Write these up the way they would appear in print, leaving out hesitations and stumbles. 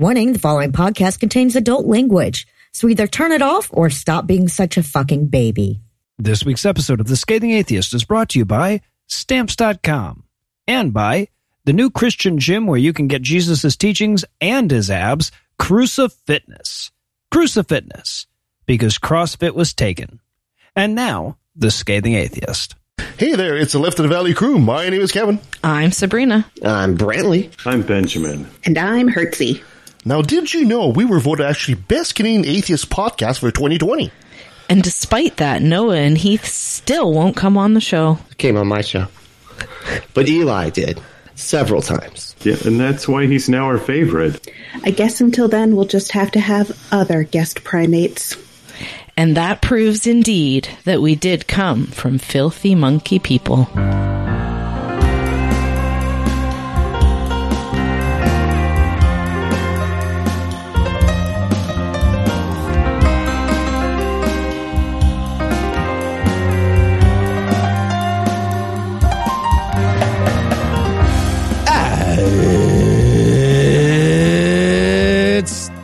Warning, the following podcast contains adult language, so either turn it off or stop being such a fucking baby. This week's episode of The Scathing Atheist is brought to you by Stamps.com and by the new Christian gym where you can get Jesus' teachings and his abs, Crucifitness. Crucifitness, because CrossFit was taken. And now, The Scathing Atheist. Hey there, it's the Left of the Valley crew. My name is Kevin. I'm Sabrina. I'm Brantley. I'm Benjamin. And I'm Hertzie. Now, did you know we were voted actually Best Canadian Atheist Podcast for 2020? And despite that, Noah and Heath still won't come on the show. Came on my show. But Eli did. Several times. Yeah, and that's why he's now our favorite. I guess until then, we'll just have to have other guest primates. And that proves indeed that we did come from filthy monkey people.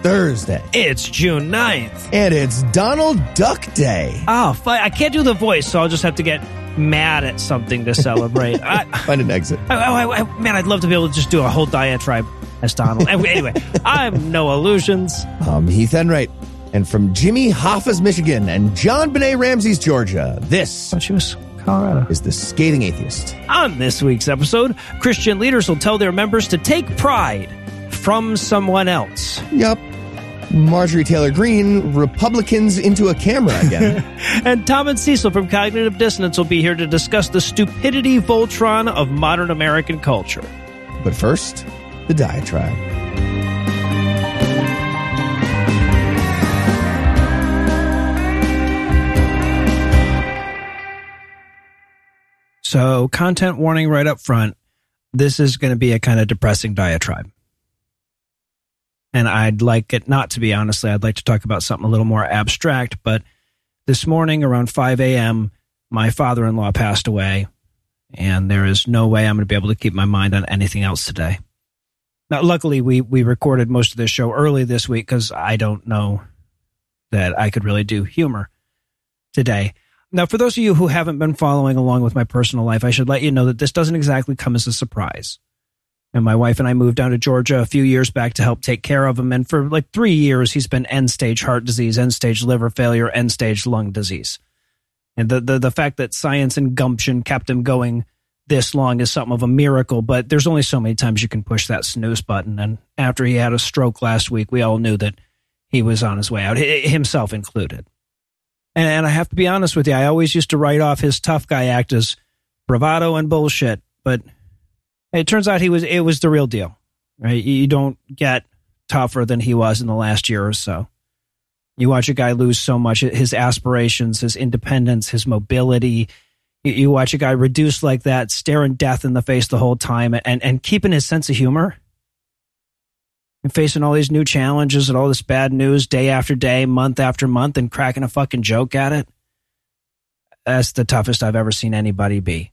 Thursday. It's June 9th. And it's Donald Duck Day. Oh, I can't do the voice, so I'll just have to get mad at something to celebrate. Find an exit. Man, I'd love to be able to just do a whole diatribe as Donald. Anyway, I'm No Illusions. I'm Heath Enright. And from Jimmy Hoffa's, Michigan, and John Benet Ramsey's, Georgia, this... Oh, she was... Colorado. Is the Scathing Atheist. On this week's episode, Christian leaders will tell their members to take pride from someone else. Yep. Marjorie Taylor Greene, Republicans into a camera again. And Tom and Cecil from Cognitive Dissonance will be here to discuss the stupidity Voltron of modern American culture. But first, the diatribe. So, content warning right up front. This is going to be a kind of depressing diatribe. And I'd like it not to be, honestly. I'd like to talk about something a little more abstract. But this morning around 5 a.m., my father-in-law passed away. And there is no way I'm going to be able to keep my mind on anything else today. Now, luckily, we recorded most of this show early this week because I don't know that I could really do humor today. Now, for those of you who haven't been following along with my personal life, I should let you know that this doesn't exactly come as a surprise. And my wife and I moved down to Georgia a few years back to help take care of him. And for like 3 years, he's been end-stage heart disease, end-stage liver failure, end-stage lung disease. And the fact that science and gumption kept him going this long is something of a miracle. But there's only so many times you can push that snooze button. And after he had a stroke last week, we all knew that he was on his way out, himself included. And I have to be honest with you, I always used to write off his tough guy act as bravado and bullshit, but... it turns out it was the real deal, right? You don't get tougher than he was in the last year or so. You watch a guy lose so much, his aspirations, his independence, his mobility. You watch a guy reduced like that, staring death in the face the whole time and keeping his sense of humor and facing all these new challenges and all this bad news day after day, month after month, and cracking a fucking joke at it. That's the toughest I've ever seen anybody be.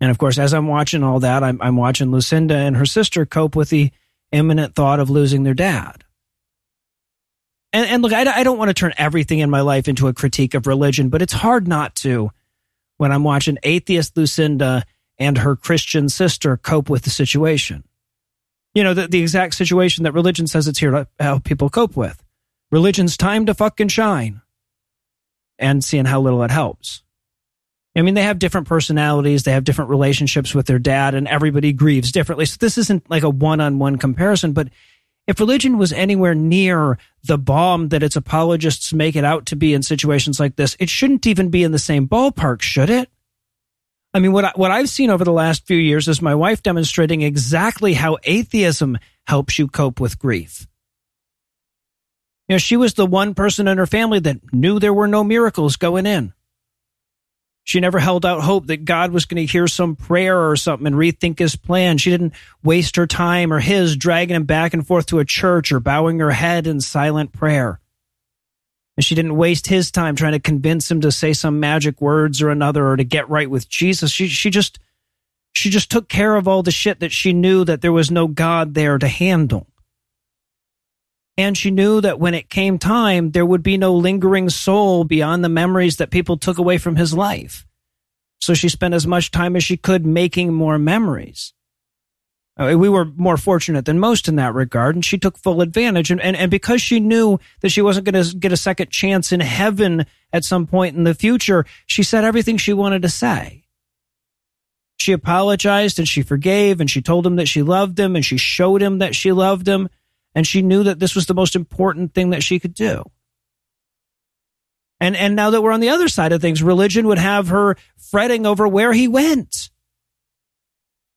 And of course, as I'm watching all that, I'm watching Lucinda and her sister cope with the imminent thought of losing their dad. And look, I don't want to turn everything in my life into a critique of religion, but it's hard not to when I'm watching atheist Lucinda and her Christian sister cope with the situation. You know, the exact situation that religion says it's here to help people cope with. Religion's time to fucking shine. And seeing how little it helps. I mean, they have different personalities, they have different relationships with their dad, and everybody grieves differently. So this isn't like a one-on-one comparison, but if religion was anywhere near the bomb that its apologists make it out to be in situations like this, it shouldn't even be in the same ballpark, should it? I mean, what I've seen over the last few years is my wife demonstrating exactly how atheism helps you cope with grief. You know, she was the one person in her family that knew there were no miracles going in. She never held out hope that God was going to hear some prayer or something and rethink his plan. She didn't waste her time or his dragging him back and forth to a church or bowing her head in silent prayer. And she didn't waste his time trying to convince him to say some magic words or another or to get right with Jesus. She just took care of all the shit that she knew that there was no God there to handle. And she knew that when it came time, there would be no lingering soul beyond the memories that people took away from his life. So she spent as much time as she could making more memories. We were more fortunate than most in that regard, and she took full advantage. And because she knew that she wasn't going to get a second chance in heaven at some point in the future, she said everything she wanted to say. She apologized, and she forgave, and she told him that she loved him, and she showed him that she loved him, and she knew that this was the most important thing that she could do. And now that we're on the other side of things, religion would have her fretting over where he went.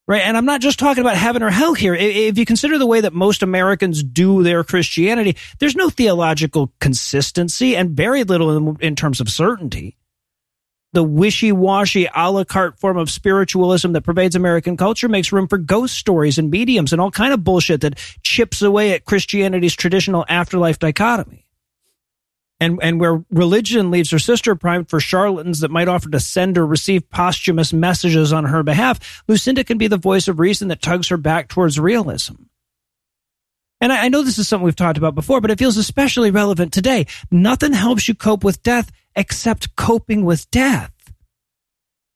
Right, and I'm not just talking about heaven or hell here. If you consider the way that most Americans do their Christianity, there's no theological consistency and very little in terms of certainty. The wishy-washy, a la carte form of spiritualism that pervades American culture makes room for ghost stories and mediums and all kind of bullshit that chips away at Christianity's traditional afterlife dichotomy. And where religion leaves her sister primed for charlatans that might offer to send or receive posthumous messages on her behalf, Lucinda can be the voice of reason that tugs her back towards realism. And I know this is something we've talked about before, but it feels especially relevant today. Nothing helps you cope with death except coping with death.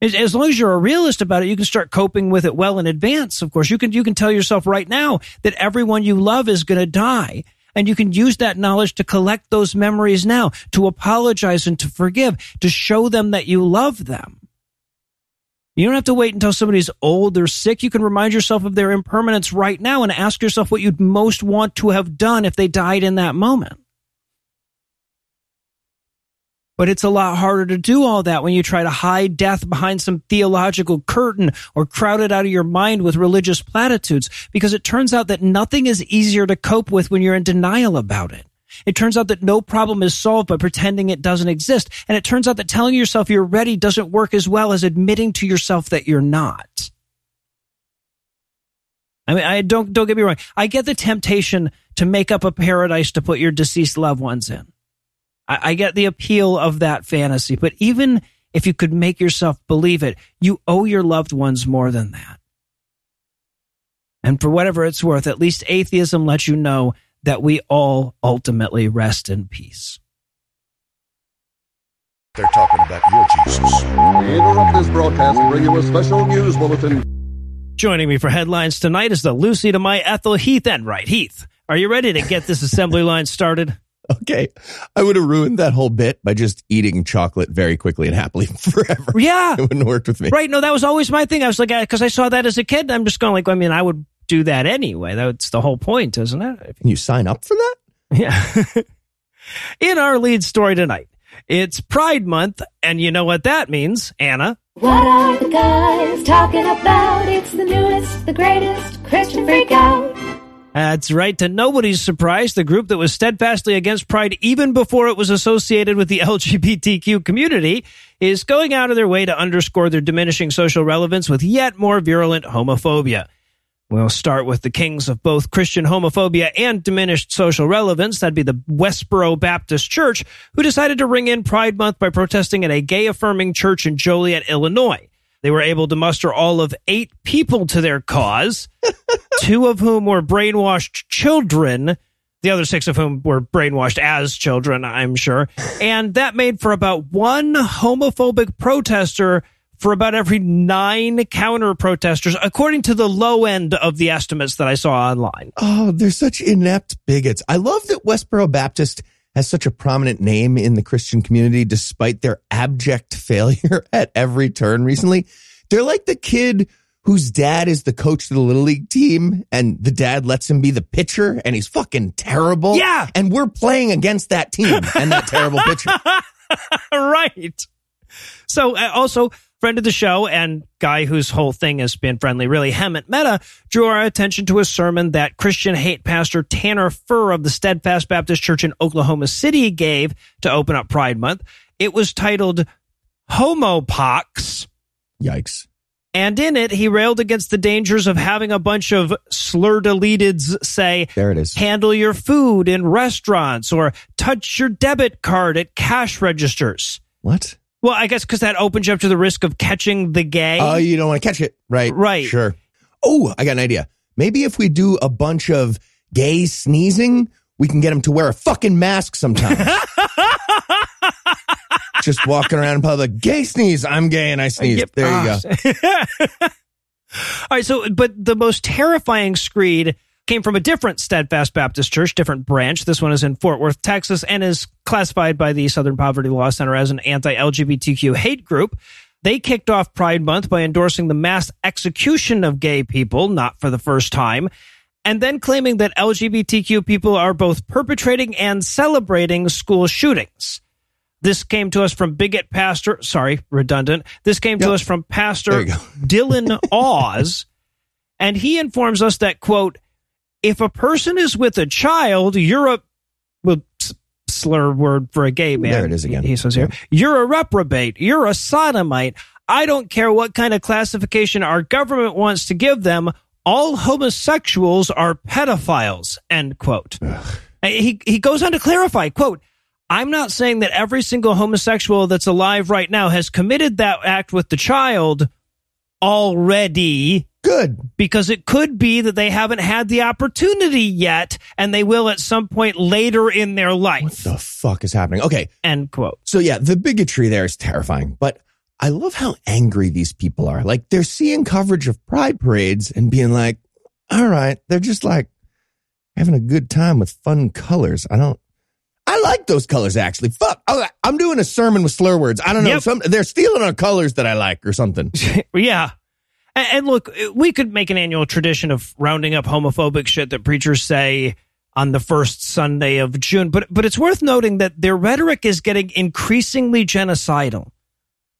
As long as you're a realist about it, you can start coping with it well in advance. Of course, you can tell yourself right now that everyone you love is going to die. And you can use that knowledge to collect those memories now, to apologize and to forgive, to show them that you love them. You don't have to wait until somebody's old or sick. You can remind yourself of their impermanence right now and ask yourself what you'd most want to have done if they died in that moment. But it's a lot harder to do all that when you try to hide death behind some theological curtain or crowd it out of your mind with religious platitudes, because it turns out that nothing is easier to cope with when you're in denial about it. It turns out that no problem is solved by pretending it doesn't exist. And it turns out that telling yourself you're ready doesn't work as well as admitting to yourself that you're not. I mean, don't get me wrong. I get the temptation to make up a paradise to put your deceased loved ones in. I get the appeal of that fantasy, but even if you could make yourself believe it, you owe your loved ones more than that. And for whatever it's worth, at least atheism lets you know that we all ultimately rest in peace. They're talking about your Jesus. We interrupt this broadcast and bring you a special news bulletin. Joining me for headlines tonight is the Lucy to my Ethel, Heath Enright. Heath, are you ready to get this assembly line started? Okay, I would have ruined that whole bit by just eating chocolate very quickly and happily forever. Yeah. It wouldn't have worked with me. Right, no, that was always my thing. I was like, because I saw that as a kid, I'm just going like, I mean, I would do that anyway. That's the whole point, isn't it? Can you sign up for that? Yeah. In our lead story tonight, it's Pride Month, and you know what that means, Anna. What are the guys talking about? It's the newest, the greatest Christian freakout. That's right. To nobody's surprise, the group that was steadfastly against Pride even before it was associated with the LGBTQ community is going out of their way to underscore their diminishing social relevance with yet more virulent homophobia. We'll start with the kings of both Christian homophobia and diminished social relevance. That'd be the Westboro Baptist Church, who decided to ring in Pride Month by protesting at a gay-affirming church in Joliet, Illinois. They were able to muster all of 8 people to their cause, 2 of whom were brainwashed children, the other 6 of whom were brainwashed as children, I'm sure. And that made for about 1 homophobic protester for about every 9 counter-protesters, according to the low end of the estimates that I saw online. Oh, they're such inept bigots. I love that Westboro Baptist has such a prominent name in the Christian community, despite their abject failure at every turn recently. They're like the kid whose dad is the coach of the Little League team, and the dad lets him be the pitcher, and he's fucking terrible. Yeah. And we're playing against that team and that terrible pitcher. Right. So also, friend of the show and guy whose whole thing has been friendly, really, Hemant Mehta, drew our attention to a sermon that Christian hate pastor Tanner Furr of the Steadfast Baptist Church in Oklahoma City gave to open up Pride Month. It was titled Homopox. Yikes. And in it, he railed against the dangers of having a bunch of slur-deleteds say, there it is, handle your food in restaurants or touch your debit card at cash registers. What? Well, I guess because that opens you up to the risk of catching the gay. Oh, you don't want to catch it. Right. Right. Sure. Oh, I got an idea. Maybe if we do a bunch of gay sneezing, we can get them to wear a fucking mask sometimes. Just walking around in public, gay sneeze, I'm gay and I sneeze. Yep. There you go. All right, so, but the most terrifying screed came from a different Steadfast Baptist Church, different branch. This one is in Fort Worth, Texas, and is classified by the Southern Poverty Law Center as an anti-LGBTQ hate group. They kicked off Pride Month by endorsing the mass execution of gay people, not for the first time, and then claiming that LGBTQ people are both perpetrating and celebrating school shootings. This came to us from bigot pastor, This came to us from Pastor Dylan Oz, and he informs us that, quote, if a person is with a child, you're a, well, slur word for a gay man. There it is again. He says here, you're a reprobate, you're a sodomite. I don't care what kind of classification our government wants to give them. All homosexuals are pedophiles, end quote. He goes on to clarify, quote, I'm not saying that every single homosexual that's alive right now has committed that act with the child already. Good. Because it could be that they haven't had the opportunity yet, and they will at some point later in their life. What the fuck is happening? Okay. End quote. So yeah, the bigotry there is terrifying, but I love how angry these people are. Like, they're seeing coverage of pride parades and being like, all right, they're just like having a good time with fun colors. I like those colors, actually. Fuck. I'm doing a sermon with slur words. I don't know. Yep. They're stealing our colors that I like or something. Yeah. And look, we could make an annual tradition of rounding up homophobic shit that preachers say on the first Sunday of June. But it's worth noting that their rhetoric is getting increasingly genocidal.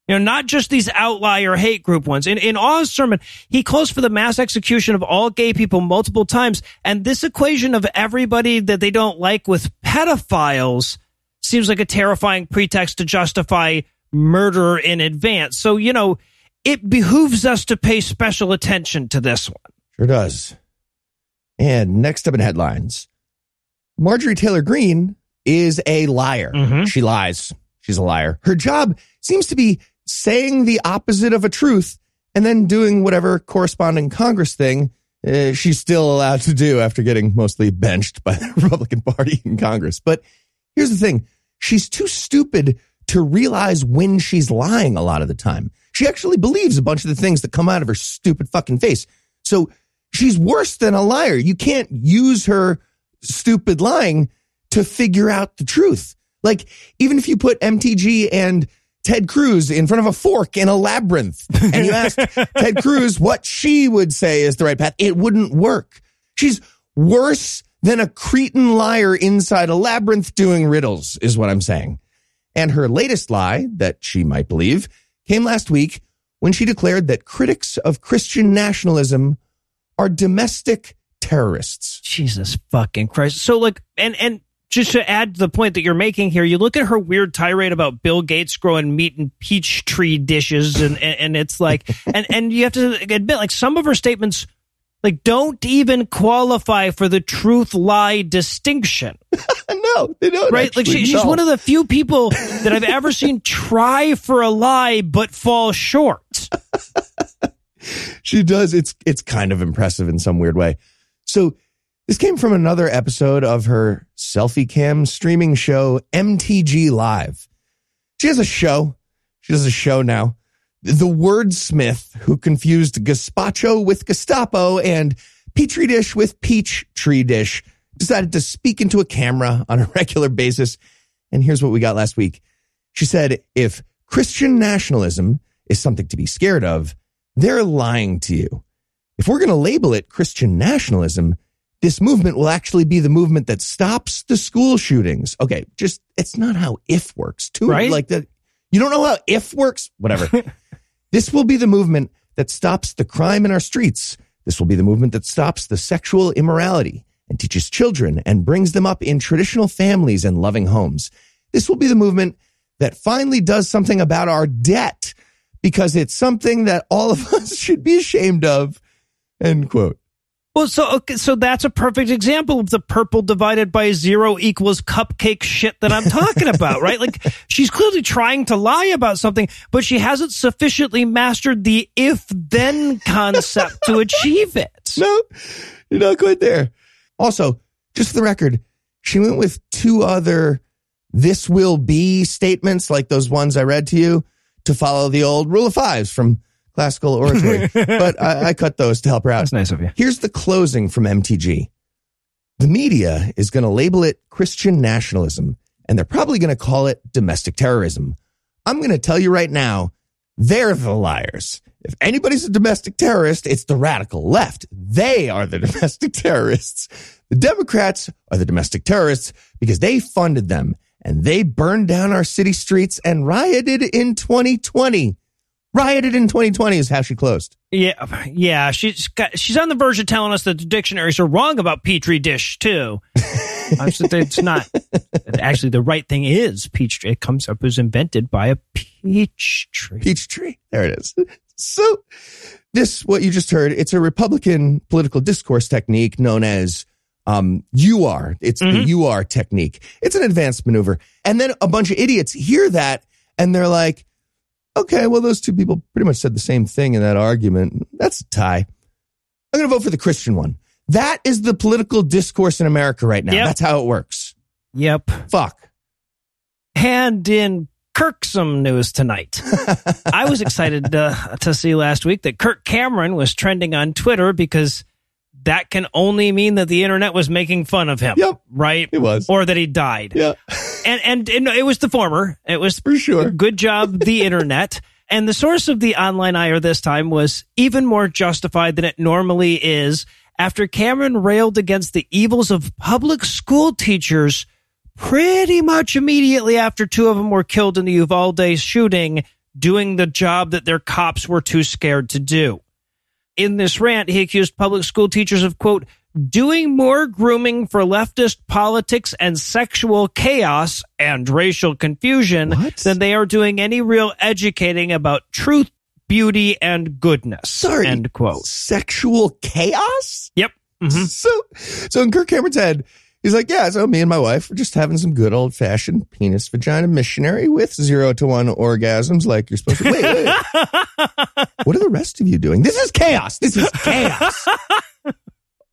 You know, not just these outlier hate group ones. In Oz's sermon, he calls for the mass execution of all gay people multiple times. And this equation of everybody that they don't like with pedophiles seems like a terrifying pretext to justify murder in advance. So, you know, it behooves us to pay special attention to this one. Sure does. And next up in headlines, Marjorie Taylor Greene is a liar. Mm-hmm. She lies. She's a liar. Her job seems to be saying the opposite of a truth and then doing whatever corresponding Congress thing she's still allowed to do after getting mostly benched by the Republican Party in Congress. But here's the thing. She's too stupid to realize when she's lying a lot of the time. She actually believes a bunch of the things that come out of her stupid fucking face. So she's worse than a liar. You can't use her stupid lying to figure out the truth. Like, even if you put MTG and Ted Cruz in front of a fork in a labyrinth and you asked Ted Cruz what she would say is the right path, it wouldn't work. She's worse than a Cretan liar inside a labyrinth doing riddles, is what I'm saying. And her latest lie, that she might believe, came last week when she declared that critics of Christian nationalism are domestic terrorists. Jesus fucking Christ. So, like, and just to add to the point that you're making here, you look at her weird tirade about Bill Gates growing meat and peach tree dishes, and it's like, and you have to admit, like, some of her statements, like, don't even qualify for the truth-lie distinction. No, they don't. Right? Like, she's one of the few people that I've ever seen try for a lie but fall short. She does. It's kind of impressive in some weird way. So this came from another episode of her selfie cam streaming show, MTG Live. She has a show. She does a show now. The wordsmith who confused gazpacho with Gestapo and Petri dish with peach tree dish decided to speak into a camera on a regular basis. And here's what we got last week. She said, if Christian nationalism is something to be scared of, they're lying to you. If we're going to label it Christian nationalism, this movement will actually be the movement that stops the school shootings. Okay, just, it's not how if works, too. Right? Like, that, you don't know how if works? Whatever. This will be the movement that stops the crime in our streets. This will be the movement that stops the sexual immorality and teaches children and brings them up in traditional families and loving homes. This will be the movement that finally does something about our debt because it's something that all of us should be ashamed of, end quote. Well, so that's a perfect example of the purple divided by zero equals cupcake shit that I'm talking about, right? Like, she's clearly trying to lie about something, but she hasn't sufficiently mastered the if-then concept to achieve it. No, you're not quite there. Also, just for the record, She went with two other "this will be" statements, like those ones I read to you, to follow the old rule of fives from classical oratory. But I cut those to help her out. That's nice of you. Here's the closing from MTG. The media is going to label it Christian nationalism, and they're probably going to call it domestic terrorism. I'm going to tell you right now, they're the liars. If anybody's a domestic terrorist, it's the radical left. They are the domestic terrorists. The Democrats are the domestic terrorists because they funded them, and they burned down our city streets and rioted in 2020. Rioted in 2020 is how she closed. Yeah. She's on the verge of telling us that the dictionaries are wrong about Petri dish, too. It's not. Actually, the right thing is Peachtree. It comes up as invented by a peach tree. Peachtree. There it is. So this, what you just heard, it's a Republican political discourse technique known as you are. It's the you are technique. It's an advanced maneuver. And then a bunch of idiots hear that and they're like, okay, well, those two people pretty much said the same thing in that argument. That's a tie. I'm going to vote for the Christian one. That is the political discourse in America right now. Yep. That's how it works. Yep. Fuck. And in Kirk, some news tonight. I was excited to see last week that Kirk Cameron was trending on Twitter because that can only mean that the internet was making fun of him. Yep. Right? It was. Or that he died. Yeah. And it was the former. It was for sure. Good job, the internet. And the source of the online ire this time was even more justified than it normally is after Cameron railed against the evils of public school teachers pretty much immediately after two of them were killed in the Uvalde shooting, doing the job that their cops were too scared to do. In this rant, he accused public school teachers of, quote, doing more grooming for leftist politics and sexual chaos and racial confusion than they are doing any real educating about truth, beauty, and goodness. Sorry, end quote. Sexual chaos? Yep. Mm-hmm. So in Kirk Cameron's head, he's like, yeah, so me and my wife are just having some good old-fashioned penis-vagina missionary with 0-1 orgasms like you're supposed to. Wait. What are the rest of you doing? This is chaos.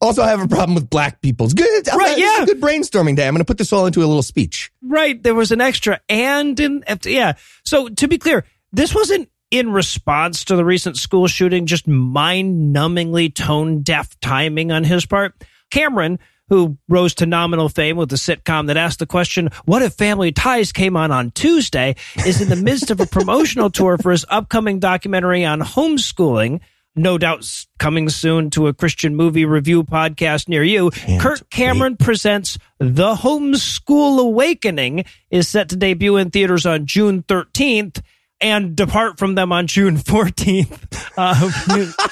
Also, I have a problem with black people's good. Right, yeah. This is a good brainstorming day. I'm going to put this all into a little speech. Right. There was an extra and in. Yeah. So to be clear, this wasn't in response to the recent school shooting, just mind-numbingly tone-deaf timing on his part. Cameron, who rose to nominal fame with the sitcom that asked the question, what if Family Ties came on Tuesday, is in the midst of a promotional tour for his upcoming documentary on homeschooling, no doubt coming soon to a Christian movie review podcast near you. Kirk Cameron presents The Homeschool Awakening is set to debut in theaters on June 13th and depart from them on June 14th.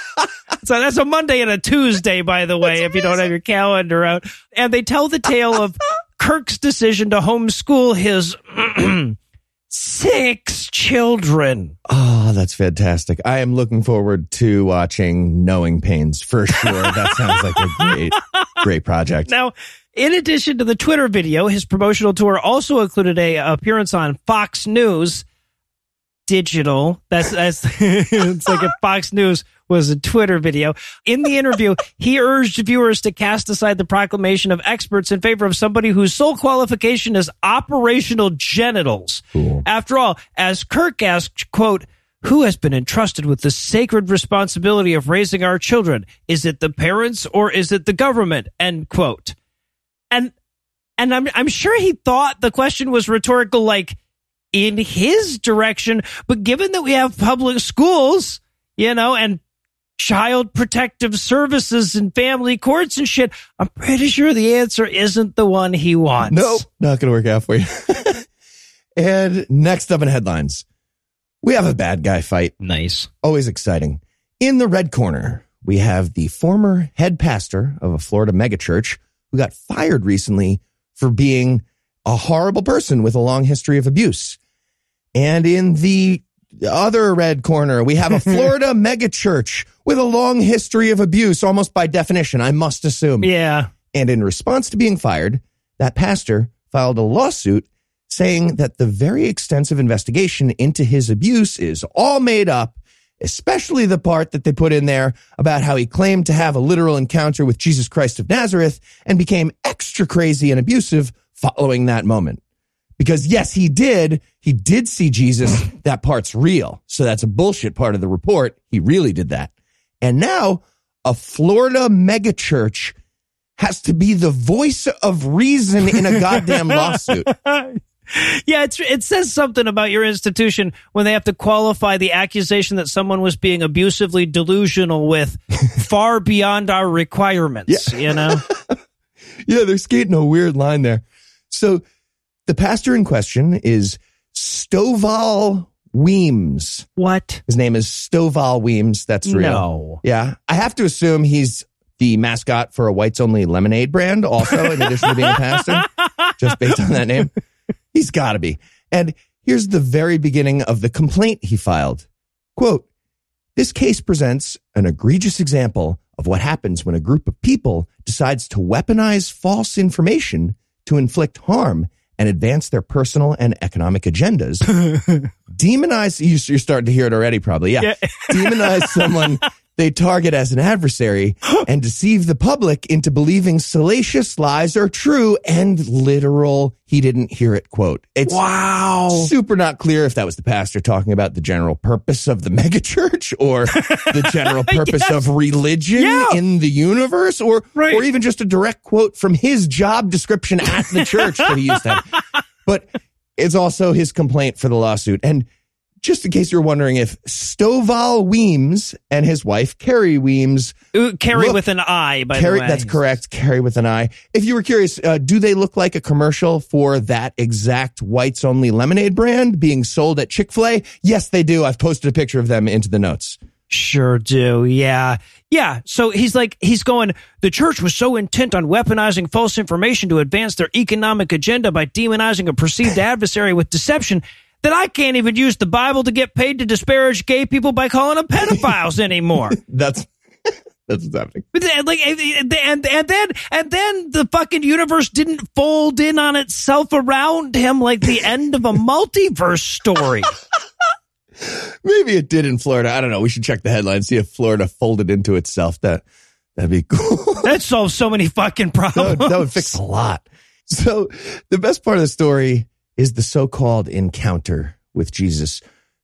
So that's a Monday and a Tuesday, by the way, if you don't have your calendar out. And they tell the tale of Kirk's decision to homeschool his 6 children. Oh, that's fantastic. I am looking forward to watching Knowing Pains for sure. That sounds like a great project. Now, in addition to the Twitter video, his promotional tour also included an appearance on Fox News Digital. That's it's like if Fox News was a Twitter video. In the interview, he urged viewers to cast aside the proclamation of experts in favor of somebody whose sole qualification is operational genitals. Cool. After all, as Kirk asked, quote, who has been entrusted with the sacred responsibility of raising our children? Is it the parents or is it the government? End quote. And I'm sure he thought the question was rhetorical, like in his direction, but given that we have public schools, you know, and child protective services and family courts and shit, I'm pretty sure the answer isn't the one he wants. Nope, not going to work out for you. And next up in headlines, we have a bad guy fight. Nice. Always exciting. In the red corner, we have the former head pastor of a Florida megachurch who got fired recently for being a horrible person with a long history of abuse. And in the other red corner, we have a Florida megachurch with a long history of abuse, almost by definition, I must assume. Yeah. And in response to being fired, that pastor filed a lawsuit saying that the very extensive investigation into his abuse is all made up especially the part that they put in there about how he claimed to have a literal encounter with Jesus Christ of Nazareth and became extra crazy and abusive following that moment. Because yes, he did see Jesus. That part's real. So that's a bullshit part of the report. He really did that. And now a Florida megachurch has to be the voice of reason in a goddamn lawsuit. Yeah, it says something about your institution when they have to qualify the accusation that someone was being abusively delusional with far beyond our requirements, yeah. You know? Yeah, they're skating a weird line there. So the pastor in question is Stovall Weems. What? His name is Stovall Weems. That's real. No. Yeah. I have to assume he's the mascot for a whites-only lemonade brand also, in addition to being a pastor, just based on that name. He's got to be. And here's the very beginning of the complaint he filed. Quote, "This case presents an egregious example of what happens when a group of people decides to weaponize false information to inflict harm and advance their personal and economic agendas." Demonize, you're starting to hear it already probably, yeah. Demonize someone they target as an adversary and deceive the public into believing salacious lies are true and literal. He didn't hear it, quote. It's wow. Super not clear if that was the pastor talking about the general purpose of the megachurch or the general purpose yes. of religion yeah. in the universe or, right. or even just a direct quote from his job description at the church that he used to have. But it's also his complaint for the lawsuit. And just in case you're wondering if Stovall Weems and his wife, Carrie Weems... Carrie with an I, by the way. That's correct. Carrie with an I. If you were curious, do they look like a commercial for that exact whites-only lemonade brand being sold at Chick-fil-A? Yes, they do. I've posted a picture of them into the notes. Sure do. Yeah. Yeah. So he's going, the church was so intent on weaponizing false information to advance their economic agenda by demonizing a perceived adversary with deception... that I can't even use the Bible to get paid to disparage gay people by calling them pedophiles anymore. That's what's happening. But then, and then the fucking universe didn't fold in on itself around him like the end of a multiverse story. Maybe it did in Florida. I don't know. We should check the headline, see if Florida folded into itself. That'd be cool. That solves so many fucking problems. That would fix a lot. So the best part of the story is the so-called encounter with Jesus.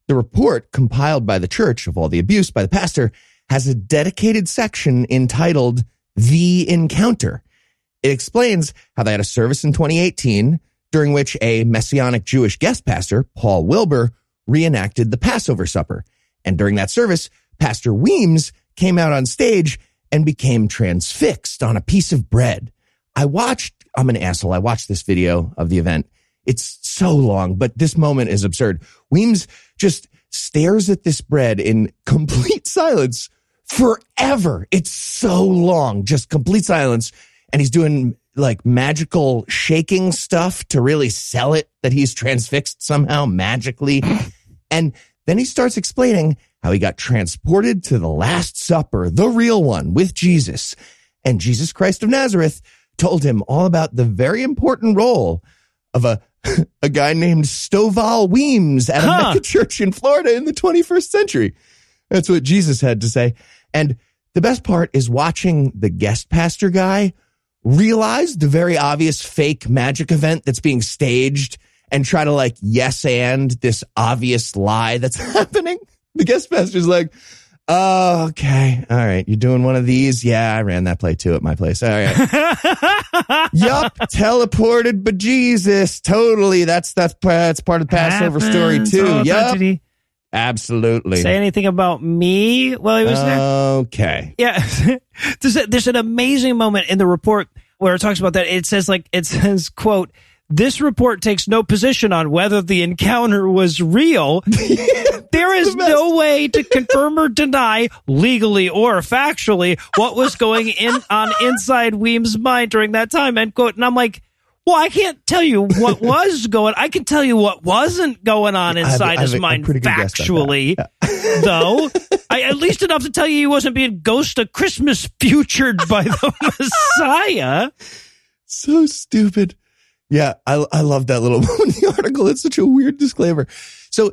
The report compiled by the church of all the abuse by the pastor has a dedicated section entitled The Encounter. It explains how they had a service in 2018 during which a Messianic Jewish guest pastor, Paul Wilbur, reenacted the Passover supper. And during that service, Pastor Weems came out on stage and became transfixed on a piece of bread. I watched this video of the event. It's so long, but this moment is absurd. Weems just stares at this bread in complete silence forever. It's so long, just complete silence. And he's doing like magical shaking stuff to really sell it that he's transfixed somehow magically. And then he starts explaining how he got transported to the Last Supper, the real one with Jesus. And Jesus Christ of Nazareth told him all about the very important role of a guy named Stovall Weems at a megachurch in Florida in the 21st century. That's what Jesus had to say. And the best part is watching the guest pastor guy realize the very obvious fake magic event that's being staged and try to like yes and this obvious lie that's happening. The guest pastor's like, "Oh, okay. All right. You're doing one of these? Yeah, I ran that play too at my place. All right." Yup. Teleported bejesus. Totally. That's part of the Passover story too. Oh, yup. Absolutely. Say anything about me while he was there? Okay. Yeah. There's an amazing moment in the report where it talks about that. It says, quote, "This report takes no position on whether the encounter was real. There is no way to confirm or deny, legally or factually, what was going on inside Weems' mind during that time," end quote. And I'm like, well, I can't tell you what was going on. I can tell you what wasn't going on inside his mind factually, yeah. though. At least enough to tell you he wasn't being Ghost of Christmas futured by the Messiah. So stupid. Yeah, I love that little moment in the article. It's such a weird disclaimer. So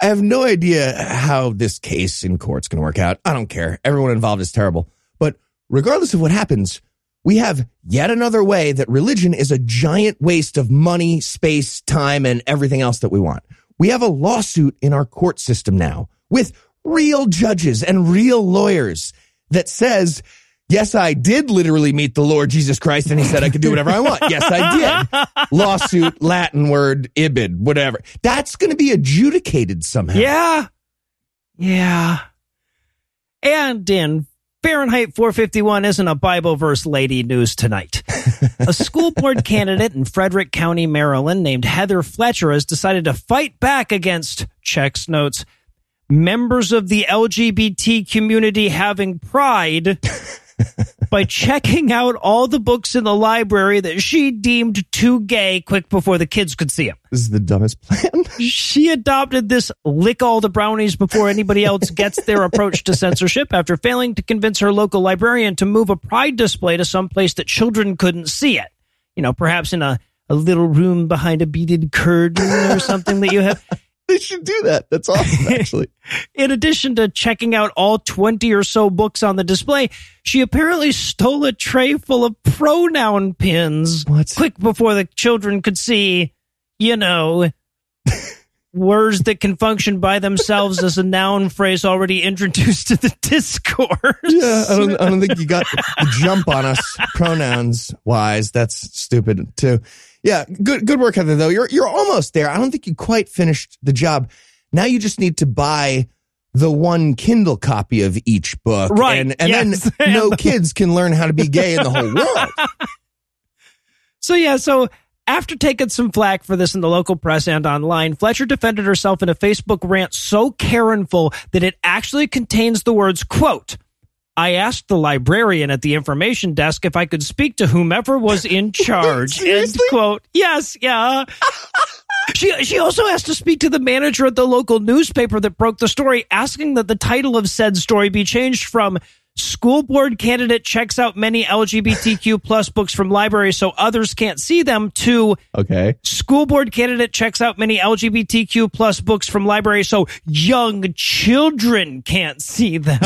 I have no idea how this case in court's going to work out. I don't care. Everyone involved is terrible. But regardless of what happens, we have yet another way that religion is a giant waste of money, space, time, and everything else that we want. We have a lawsuit in our court system now with real judges and real lawyers that says, yes, I did literally meet the Lord Jesus Christ, and he said I could do whatever I want. Yes, I did. Lawsuit, Latin word, ibid, whatever. That's going to be adjudicated somehow. Yeah. And in Fahrenheit 451 isn't a Bible verse lady news tonight. A school board candidate in Frederick County, Maryland, named Heather Fletcher has decided to fight back against, checks notes, members of the LGBT community having pride by checking out all the books in the library that she deemed too gay quick before the kids could see them. This is the dumbest plan. She adopted this lick all the brownies before anybody else gets their approach to censorship after failing to convince her local librarian to move a pride display to someplace that children couldn't see it. You know, perhaps in a little room behind a beaded curtain or something that you have. They should do that. That's awesome, actually. In addition to checking out all 20 or so books on the display, she apparently stole a tray full of pronoun pins quick before the children could see, you know, words that can function by themselves as a noun phrase already introduced to the discourse. Yeah, I don't think you got the jump on us pronouns-wise. That's stupid, too. Yeah, good work, Heather, though. You're almost there. I don't think you quite finished the job. Now you just need to buy the one Kindle copy of each book. Right. And yes. Then no kids can learn how to be gay in the whole world. So after taking some flack for this in the local press and online, Fletcher defended herself in a Facebook rant so Karenful that it actually contains the words, quote, I asked the librarian at the information desk if I could speak to whomever was in charge. End quote. Yes, yeah. She also asked to speak to the manager at the local newspaper that broke the story, asking that the title of said story be changed from School Board Candidate Checks Out Many LGBTQ Plus Books from Library So Others Can't See Them to School Board Candidate Checks Out Many LGBTQ Plus Books from Library So Young Children Can't See Them.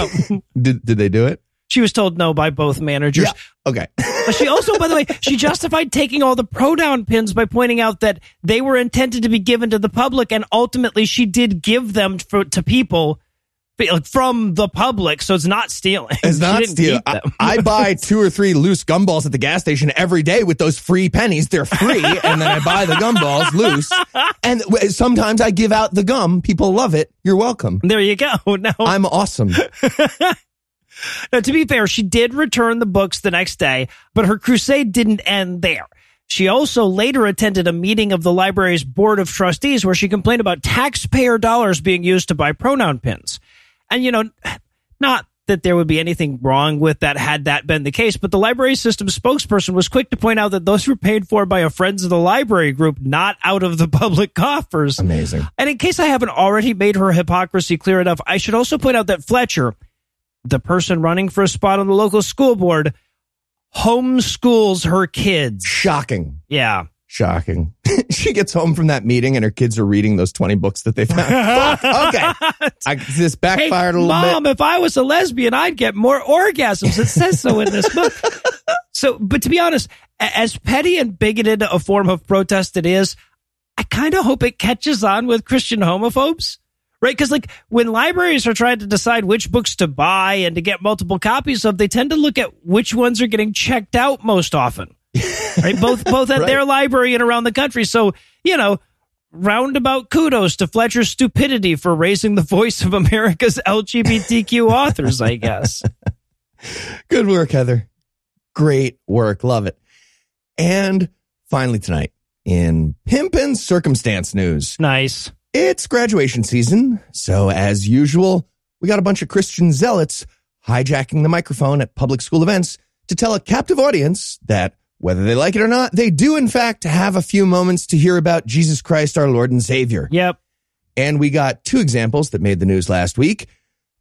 Did they do it? She was told no by both managers. Yeah. Okay. But she also, by the way, she justified taking all the pronoun pins by pointing out that they were intended to be given to the public, and ultimately she did give them to people from the public, so it's not stealing. It's not stealing. I buy 2 or 3 loose gumballs at the gas station every day with those free pennies. They're free, and then I buy the gumballs loose. And sometimes I give out the gum. People love it. You're welcome. There you go. No. I'm awesome. Now, to be fair, she did return the books the next day, but her crusade didn't end there. She also later attended a meeting of the library's board of trustees where she complained about taxpayer dollars being used to buy pronoun pins. And, you know, not that there would be anything wrong with that had that been the case, but the library system spokesperson was quick to point out that those were paid for by a Friends of the Library group, not out of the public coffers. Amazing. And in case I haven't already made her hypocrisy clear enough, I should also point out that Fletcher, the person running for a spot on the local school board, homeschools her kids. Shocking. Yeah. Shocking. She gets home from that meeting and her kids are reading those 20 books that they found. Fuck, okay. This backfired a little bit. Mom, if I was a lesbian, I'd get more orgasms. It says so in this book. So, but to be honest, as petty and bigoted a form of protest it is, I kind of hope it catches on with Christian homophobes. Right? Because like when libraries are trying to decide which books to buy and to get multiple copies of, they tend to look at which ones are getting checked out most often. Right? Both at their library and around the country. So, you know, roundabout kudos to Fletcher's stupidity for raising the voice of America's LGBTQ authors, I guess. Good work, Heather. Great work. Love it. And finally tonight, in Pimpin' Circumstance News. Nice. It's graduation season, so as usual, we got a bunch of Christian zealots hijacking the microphone at public school events to tell a captive audience that, whether they like it or not, they do, in fact, have a few moments to hear about Jesus Christ, our Lord and Savior. Yep. And we got 2 examples that made the news last week,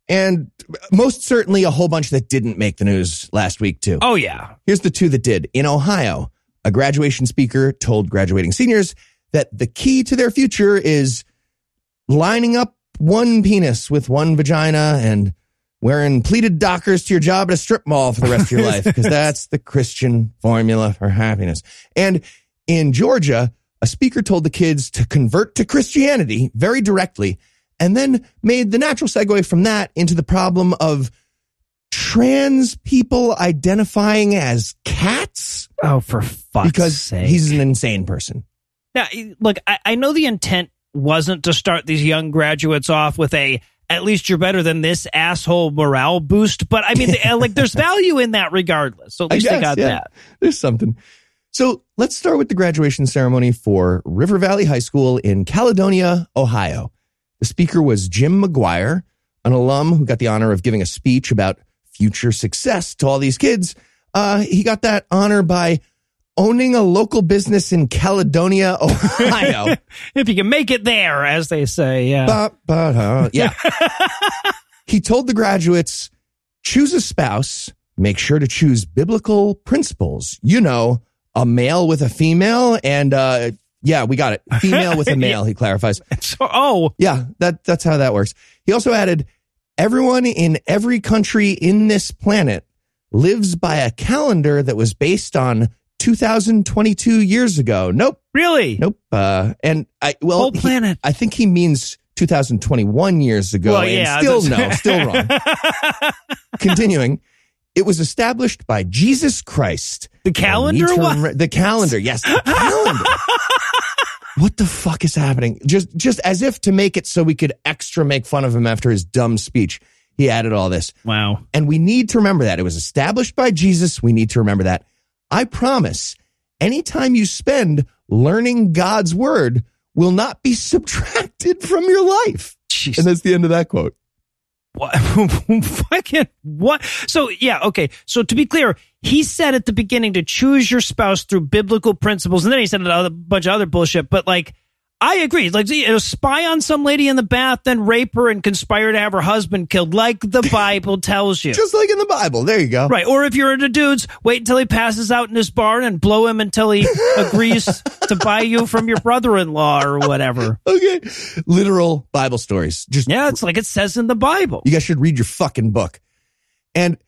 and most certainly a whole bunch that didn't make the news last week, too. Oh, yeah. Here's the 2 that did. In Ohio, a graduation speaker told graduating seniors that the key to their future is lining up one penis with one vagina and wearing pleated dockers to your job at a strip mall for the rest of your life, because that's the Christian formula for happiness. And in Georgia, a speaker told the kids to convert to Christianity very directly, and then made the natural segue from that into the problem of trans people identifying as cats. Oh, for fuck's sake. Because he's an insane person. Now, look, I know the intent wasn't to start these young graduates off with a, at least you're better than this asshole morale boost. But I mean, like, there's value in that regardless. So at least I got that. There's something. So let's start with the graduation ceremony for River Valley High School in Caledonia, Ohio. The speaker was Jim McGuire, an alum who got the honor of giving a speech about future success to all these kids. He got that honor by owning a local business in Caledonia, Ohio. If you can make it there, as they say. Yeah. He told the graduates, choose a spouse, make sure to choose biblical principles. You know, a male with a female, and yeah, we got it. Female with a male, he clarifies. Yeah, that's how that works. He also added, everyone in every country in this planet lives by a calendar that was based on 2022 years ago. Nope. Really? Nope. And I, well, whole planet. I think he means 2021 years ago. Well, yeah, and still wrong. Continuing. It was established by Jesus Christ. The calendar? The calendar. Yes. The calendar. What the fuck is happening? Just as if to make it so we could extra make fun of him after his dumb speech. He added all this. Wow. And we need to remember that. It was established by Jesus. We need to remember that. I promise, anytime you spend learning God's word will not be subtracted from your life. Jeez. And that's the end of that quote. What? Fucking what? So, yeah, okay. So to be clear, he said at the beginning to choose your spouse through biblical principles, and then he said a bunch of other bullshit, but like, I agree. Like, spy on some lady in the bath, then rape her and conspire to have her husband killed, like the Bible tells you. Just like in the Bible. There you go. Right. Or if you're into dudes, wait until he passes out in his barn and blow him until he agrees to buy you from your brother-in-law or whatever. Okay. Literal Bible stories. Yeah, it's like it says in the Bible. You guys should read your fucking book. And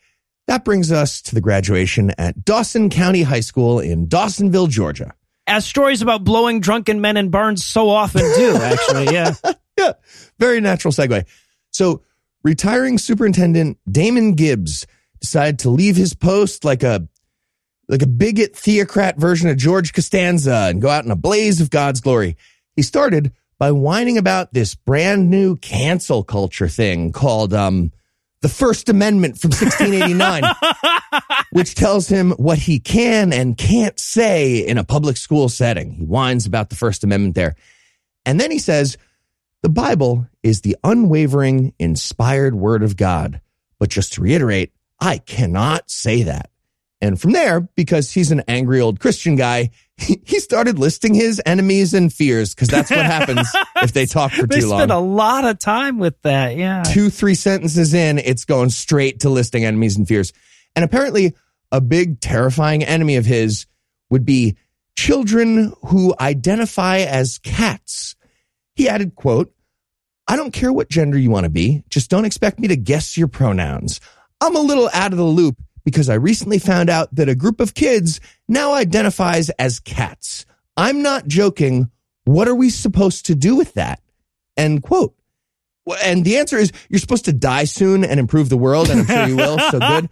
that brings us to the graduation at Dawson County High School in Dawsonville, Georgia. As stories about blowing drunken men in barns so often do, actually, yeah. Yeah, very natural segue. So, retiring superintendent Damon Gibbs decided to leave his post like a bigot theocrat version of George Costanza and go out in a blaze of God's glory. He started by whining about this brand new cancel culture thing called the First Amendment from 1689, which tells him what he can and can't say in a public school setting. He whines about the First Amendment there. And then he says, the Bible is the unwavering, inspired word of God. But just to reiterate, I cannot say that. And from there, because he's an angry old Christian guy, he started listing his enemies and fears, because that's what happens if they talk for too long. They spent a lot of time with that, yeah. 2-3 sentences in, it's going straight to listing enemies and fears. And apparently, a big, terrifying enemy of his would be children who identify as cats. He added, quote, I don't care what gender you want to be, just don't expect me to guess your pronouns. I'm a little out of the loop, because I recently found out that a group of kids now identifies as cats. I'm not joking. What are we supposed to do with that? End quote. And the answer is, you're supposed to die soon and improve the world, and I'm sure you will, so good.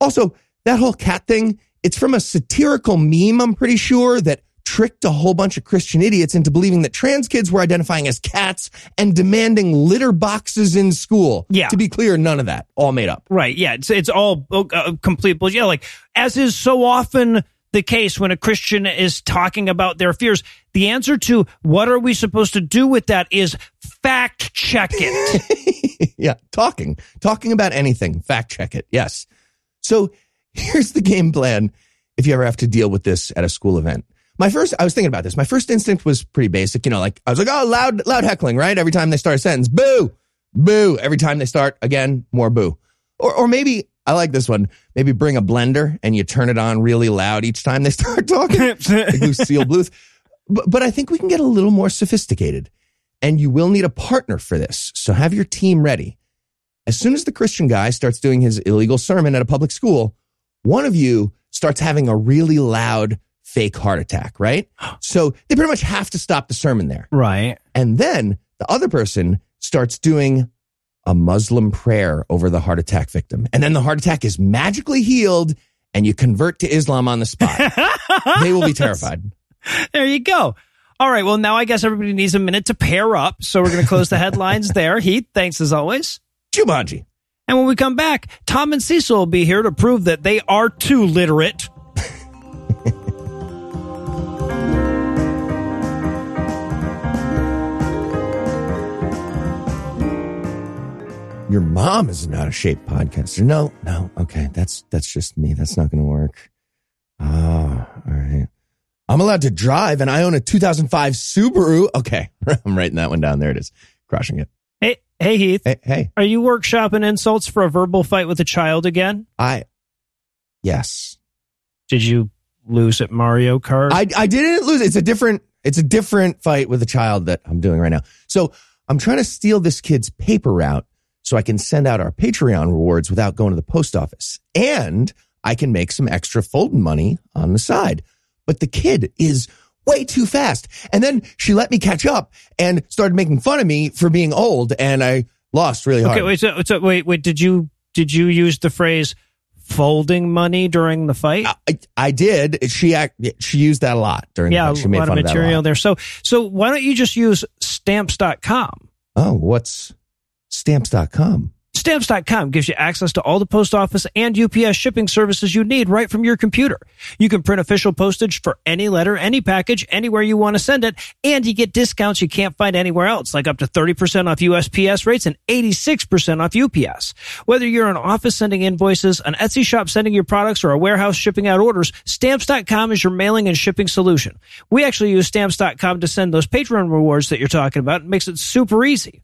Also, that whole cat thing, it's from a satirical meme, I'm pretty sure, that tricked a whole bunch of Christian idiots into believing that trans kids were identifying as cats and demanding litter boxes in school. Yeah. To be clear, none of that. All made up. Right. Yeah. It's all complete bullshit. Yeah, like, as is so often the case when a Christian is talking about their fears, the answer to what are we supposed to do with that is fact check it. Yeah. Talking about anything. Fact check it. Yes. So here's the game plan if you ever have to deal with this at a school event. I was thinking about this. My first instinct was pretty basic. You know, like, I was like, oh, loud heckling, right? Every time they start a sentence, boo, boo. Every time they start again, more boo. Or maybe, I like this one, maybe bring a blender and you turn it on really loud each time they start talking. Like Lucille Bluth. But I think we can get a little more sophisticated. and you will need a partner for this. So have your team ready. As soon as the Christian guy starts doing his illegal sermon at a public school, one of you starts having a really loud fake heart attack, right? So they pretty much have to stop the sermon there. Right. And then the other person starts doing a Muslim prayer over the heart attack victim. And then the heart attack is magically healed and you convert to Islam on the spot. They will be terrified. There you go. All right. Well, now I guess everybody needs a minute to pair up. So we're going to close the headlines there. Heath, thanks as always. Jumanji. And when we come back, Tom and Cecil will be here to prove that they are too literate. Your mom is an out-of-shape podcaster. No. Okay, that's just me. That's not going to work. All right. I'm allowed to drive, and I own a 2005 Subaru. Okay, I'm writing that one down. There it is. Crushing it. Hey, Heath. Hey. Are you workshopping insults for a verbal fight with a child again? Yes. Did you lose at Mario Kart? I didn't lose. It's a different fight with a child that I'm doing right now. So I'm trying to steal this kid's paper route so I can send out our Patreon rewards without going to the post office. And I can make some extra folding money on the side. But the kid is way too fast. And then she let me catch up and started making fun of me for being old. And I lost really hard. Okay, wait. Did you use the phrase folding money during the fight? I did. She used that a lot during the fight. She made fun of that a lot. Yeah, a lot of material there. So why don't you just use Stamps.com? Oh, what's Stamps.com? Stamps.com gives you access to all the post office and UPS shipping services you need right from your computer. You can print official postage for any letter, any package, anywhere you want to send it, and you get discounts you can't find anywhere else, like up to 30% off USPS rates and 86% off UPS. Whether you're an office sending invoices, an Etsy shop sending your products, or a warehouse shipping out orders, Stamps.com is your mailing and shipping solution. We actually use Stamps.com to send those Patreon rewards that you're talking about. It makes it super easy.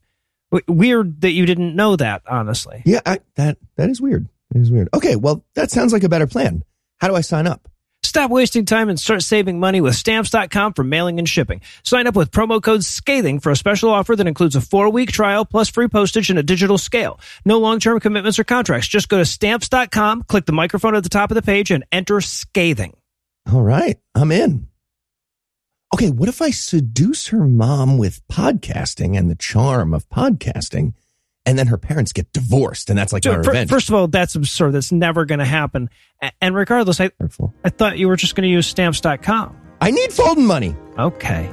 Weird that you didn't know that, honestly. Yeah, that is weird. It is weird. Okay, well, that sounds like a better plan. How do I sign up? Stop wasting time and start saving money with Stamps.com for mailing and shipping. Sign up with promo code SCATHING for a special offer that includes a 4-week trial plus free postage and a digital scale. No long-term commitments or contracts. Just go to Stamps.com, click the microphone at the top of the page, and enter SCATHING. All right, I'm in. Okay, what if I seduce her mom with podcasting and the charm of podcasting, and then her parents get divorced, and that's like my revenge? First of all, that's absurd. That's never going to happen. And regardless, I thought you were just going to use Stamps.com. I need folding money. Okay.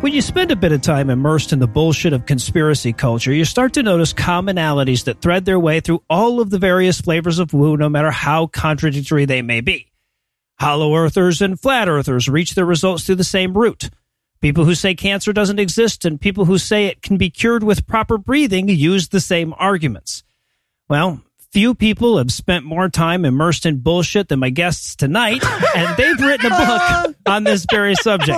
When you spend a bit of time immersed in the bullshit of conspiracy culture, you start to notice commonalities that thread their way through all of the various flavors of woo, no matter how contradictory they may be. Hollow earthers and flat earthers reach their results through the same route. People who say cancer doesn't exist and people who say it can be cured with proper breathing use the same arguments. Well, few people have spent more time immersed in bullshit than my guests tonight, and they've written a book on this very subject.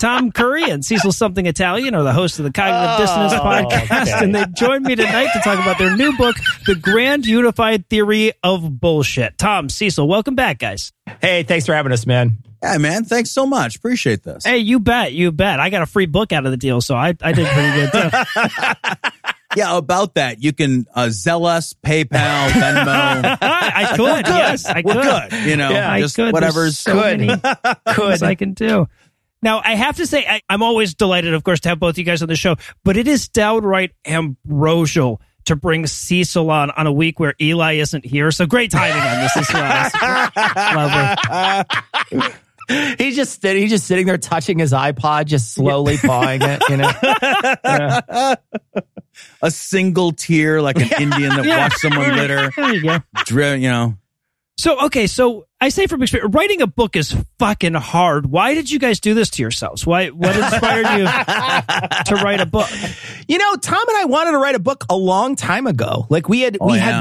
Tom Curry and Cecil Something Italian are the hosts of the Cognitive Dissonance podcast, okay. And they joined me tonight to talk about their new book, The Grand Unified Theory of Bullshit. Tom, Cecil, welcome back, guys. Hey, thanks for having us, man. Yeah, man. Thanks so much. Appreciate this. Hey, you bet. I got a free book out of the deal, so I did pretty good, too. Yeah, about that. You can zell us, PayPal, Venmo. I could. Yes, I could. We're good. You know, yeah, just whatever's so good. Could I can do. Now, I have to say, I'm always delighted, of course, to have both you guys on the show, but it is downright ambrosial to bring Cecil on a week where Eli isn't here. So great timing on this, Cecil. Lovely. He's just sitting there touching his iPod, just slowly pawing it, you know. Yeah. A single tear, like an Indian that watched someone litter. There you go. You know. So I say from experience, writing a book is fucking hard. Why did you guys do this to yourselves? What inspired you to write a book? You know, Tom and I wanted to write a book a long time ago. Like we had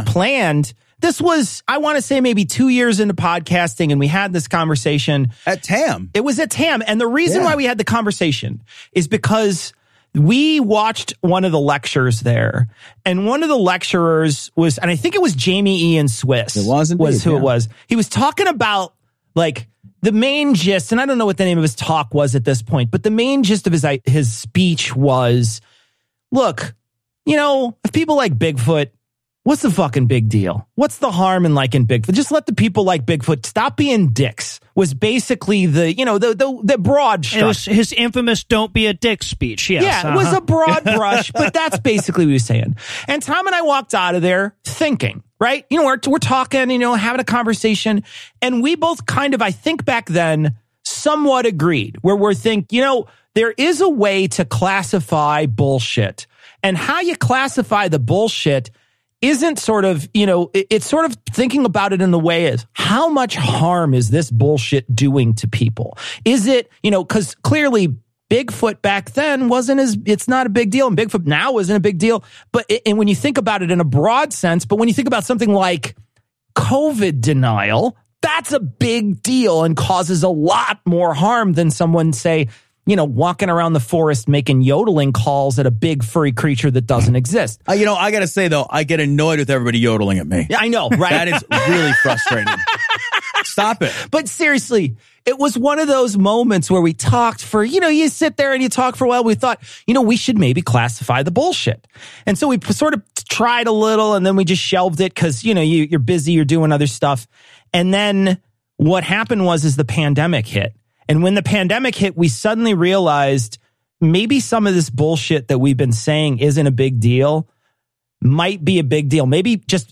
planned. This was, I want to say, maybe 2 years into podcasting, and we had this conversation. At TAM. It was at TAM. And the reason why we had the conversation is because we watched one of the lectures there, and one of the lecturers was, and I think it was Jamie Ian Swiss. It was indeed, was who it was. He was talking about like the main gist, and I don't know what the name of his talk was at this point, but the main gist of his speech was, look, you know, if people like Bigfoot, what's the fucking big deal? What's the harm in liking Bigfoot? Just let the people like Bigfoot. Stop being dicks was basically the, you know, the broad brush. It was his infamous don't be a dick speech. Yes, yeah, it was a broad brush, but that's basically what he was saying. And Tom and I walked out of there thinking, right? You know, we're talking, you know, having a conversation. And we both kind of, I think back then, somewhat agreed where we're thinking, you know, there is a way to classify bullshit. And how you classify the bullshit isn't sort of, you know, it's sort of thinking about it in the way is, how much harm is this bullshit doing to people? Is it, you know, because clearly Bigfoot back then it's not a big deal, and Bigfoot now isn't a big deal. And when you think about it in a broad sense, but when you think about something like COVID denial, that's a big deal and causes a lot more harm than someone, say, you know, walking around the forest making yodeling calls at a big furry creature that doesn't exist. You know, I got to say, though, I get annoyed with everybody yodeling at me. Yeah, I know, right? That is really frustrating. Stop it. But seriously, it was one of those moments where we talked for, you know, you sit there and you talk for a while. We thought, you know, we should maybe classify the bullshit. And so we sort of tried a little, and then we just shelved it because, you know, you're busy, you're doing other stuff. And then what happened was the pandemic hit. And when the pandemic hit, we suddenly realized maybe some of this bullshit that we've been saying isn't a big deal, might be a big deal. Maybe just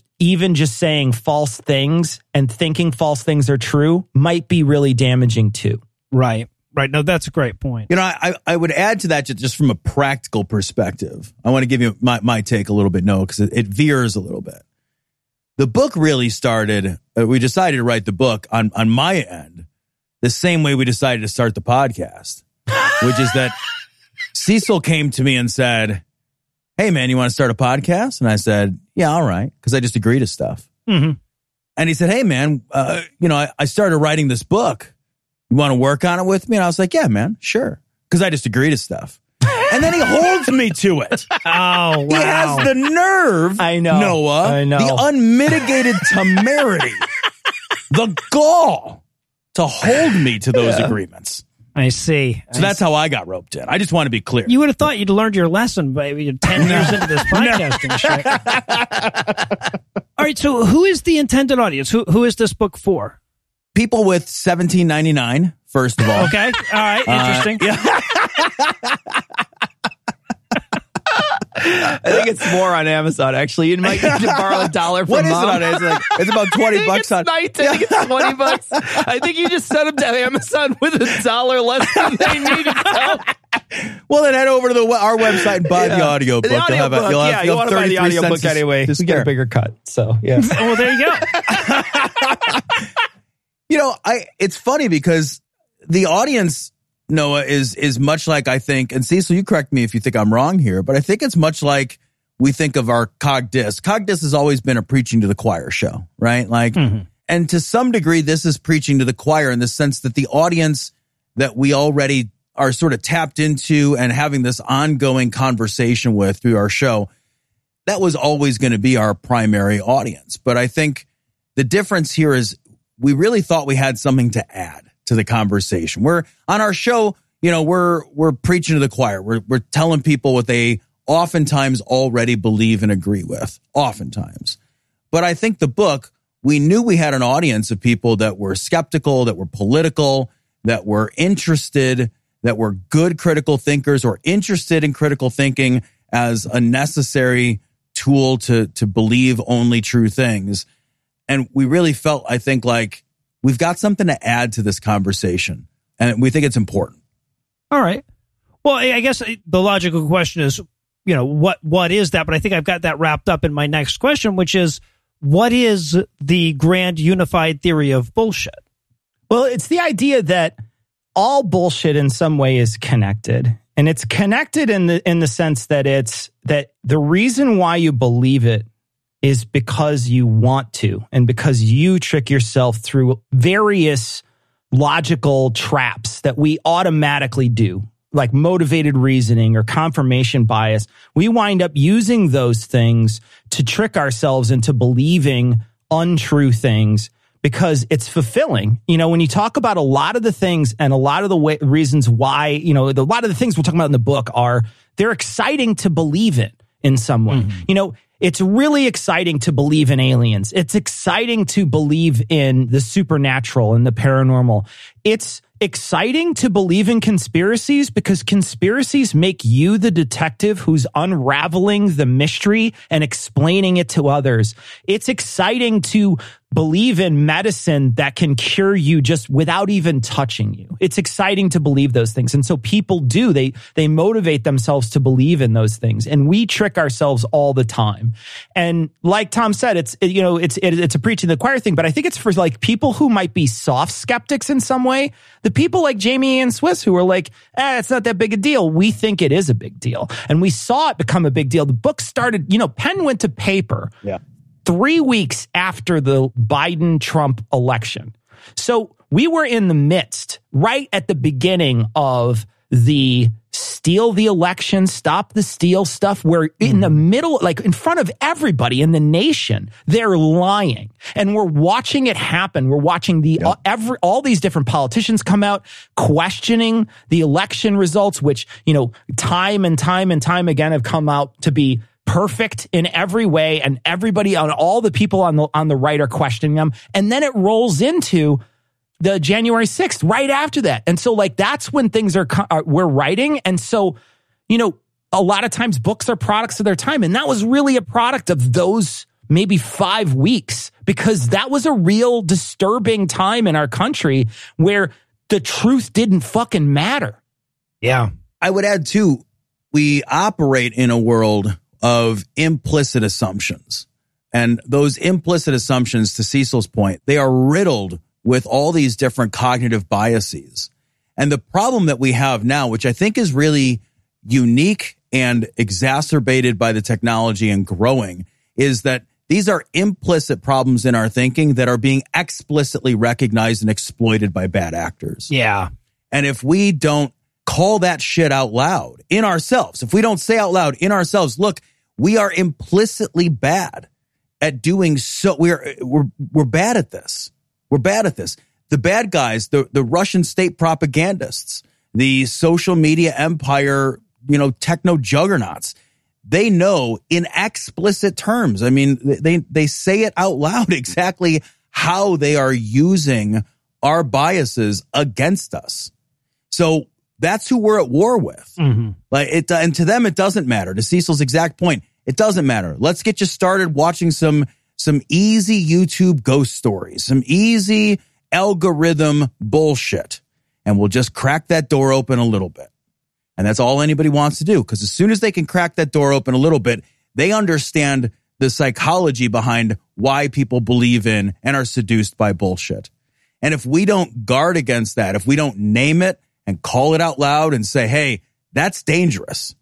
saying false things and thinking false things are true might be really damaging too. Right. Right. No, that's a great point. You know, I would add to that just from a practical perspective. I want to give you my take a little bit, Noah, because it veers a little bit. The book really started, we decided to write the book on my end, the same way we decided to start the podcast, which is that Cecil came to me and said, hey, man, you want to start a podcast? And I said, yeah, all right, because I just agree to stuff. Mm-hmm. And he said, hey, man, you know, I started writing this book. You want to work on it with me? And I was like, yeah, man, sure, because I just agree to stuff. And then he holds me to it. Oh, wow. He has the nerve, Noah, the unmitigated temerity, the gall to hold me to those agreements. I see. So that's how I got roped in. I just want to be clear. You would have thought you'd learned your lesson, baby, 10 years into this podcasting shit. All right, so who is the intended audience? Who is this book for? People with $17.99, first of all. Okay, all right, interesting. I think it's more on Amazon, actually. You might need to borrow $1 from Mom. What is it on Amazon? It's about 20 bucks on... I think it's $20. I think you just sent them to Amazon with $1 less than they needed. Well, then head over to our website and buy the audio book. Yeah, you want to buy the audio book anyway. We get a bigger cut, so yeah. Well, there you go. You know, it's funny because the audience... Noah, is much like I think, and Cecil, you correct me if you think I'm wrong here, but I think it's much like we think of our Cog Dis. Cog Dis has always been a preaching to the choir show, right? Like, and to some degree, this is preaching to the choir in the sense that the audience that we already are sort of tapped into and having this ongoing conversation with through our show, that was always going to be our primary audience. But I think the difference here is we really thought we had something to add to the conversation. We're on our show, you know, we're preaching to the choir. We're telling people what they oftentimes already believe and agree with, oftentimes. But I think the book, we knew we had an audience of people that were skeptical, that were political, that were interested, that were good critical thinkers or interested in critical thinking as a necessary tool to believe only true things. And we really felt, I think, like, we've got something to add to this conversation, and we think it's important. All right. Well, I guess the logical question is, you know, what is that? But I think I've got that wrapped up in my next question, which is, what is the Grand Unified Theory of Bullshit? Well, it's the idea that all bullshit in some way is connected. And it's connected in the sense that it's that the reason why you believe it is because you want to, and because you trick yourself through various logical traps that we automatically do. like motivated reasoning or confirmation bias, we wind up using those things to trick ourselves into believing untrue things because it's fulfilling. You know, when you talk about a lot of the things and a lot of the reasons why, you know, a lot of the things we're talking about in the book are, they're exciting to believe in some way. Mm-hmm. You know, it's really exciting to believe in aliens. It's exciting to believe in the supernatural and the paranormal. It's exciting to believe in conspiracies because conspiracies make you the detective who's unraveling the mystery and explaining it to others. It's exciting to believe in medicine that can cure you just without even touching you. It's exciting to believe those things. And so people do, they motivate themselves to believe in those things. And we trick ourselves all the time. And like Tom said, it's a preaching to the choir thing, but I think it's for like people who might be soft skeptics in some way. The people like Jamie Ian Swiss who are like, it's not that big a deal. We think it is a big deal. And we saw it become a big deal. The book started, you know, pen went to paper 3 weeks after the Biden-Trump election. So we were in the midst, right at the beginning of the steal the election, stop the steal stuff. We're in the middle, like in front of everybody in the nation, they're lying. And we're watching it happen. We're watching all these different politicians come out questioning the election results, which, you know, time and time and time again have come out to be perfect in every way. And everybody on all the people on the right are questioning them. And then it rolls into the January 6th, right after that. And so like, that's when things are we're writing. And so, you know, a lot of times books are products of their time. And that was really a product of those maybe 5 weeks, because that was a real disturbing time in our country where the truth didn't fucking matter. Yeah. I would add too, we operate in a world of implicit assumptions, and those implicit assumptions, to Cecil's point, they are riddled with all these different cognitive biases. And the problem that we have now, which I think is really unique and exacerbated by the technology and growing, is that these are implicit problems in our thinking that are being explicitly recognized and exploited by bad actors. Yeah. And if we don't call that shit out loud in ourselves, if we don't say out loud in ourselves, look, we are implicitly bad at doing so, we're bad at this. We're bad at this. The bad guys, the Russian state propagandists, the social media empire, you know, techno juggernauts, they know in explicit terms. I mean, they say it out loud exactly how they are using our biases against us. So that's who we're at war with. Mm-hmm. Like it, and to them, it doesn't matter. To Cecil's exact point, it doesn't matter. Let's get you started watching some easy YouTube ghost stories, some easy algorithm bullshit. And we'll just crack that door open a little bit. And that's all anybody wants to do. Because as soon as they can crack that door open a little bit, they understand the psychology behind why people believe in and are seduced by bullshit. And if we don't guard against that, if we don't name it and call it out loud and say, hey, that's dangerous,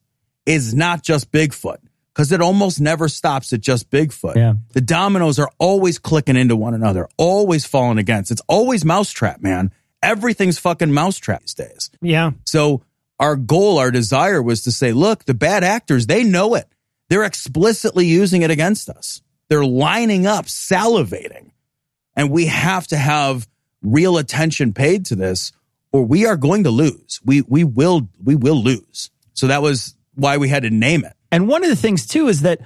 it's not just Bigfoot. Because it almost never stops at just Bigfoot. Yeah. The dominoes are always clicking into one another, always falling against. It's always mousetrap, man. Everything's fucking mousetrap these days. Yeah. So our goal, our desire was to say, look, the bad actors, they know it. They're explicitly using it against us. They're lining up, salivating. And we have to have real attention paid to this or we are going to lose. We will lose. So that was why we had to name it. And one of the things, too, is that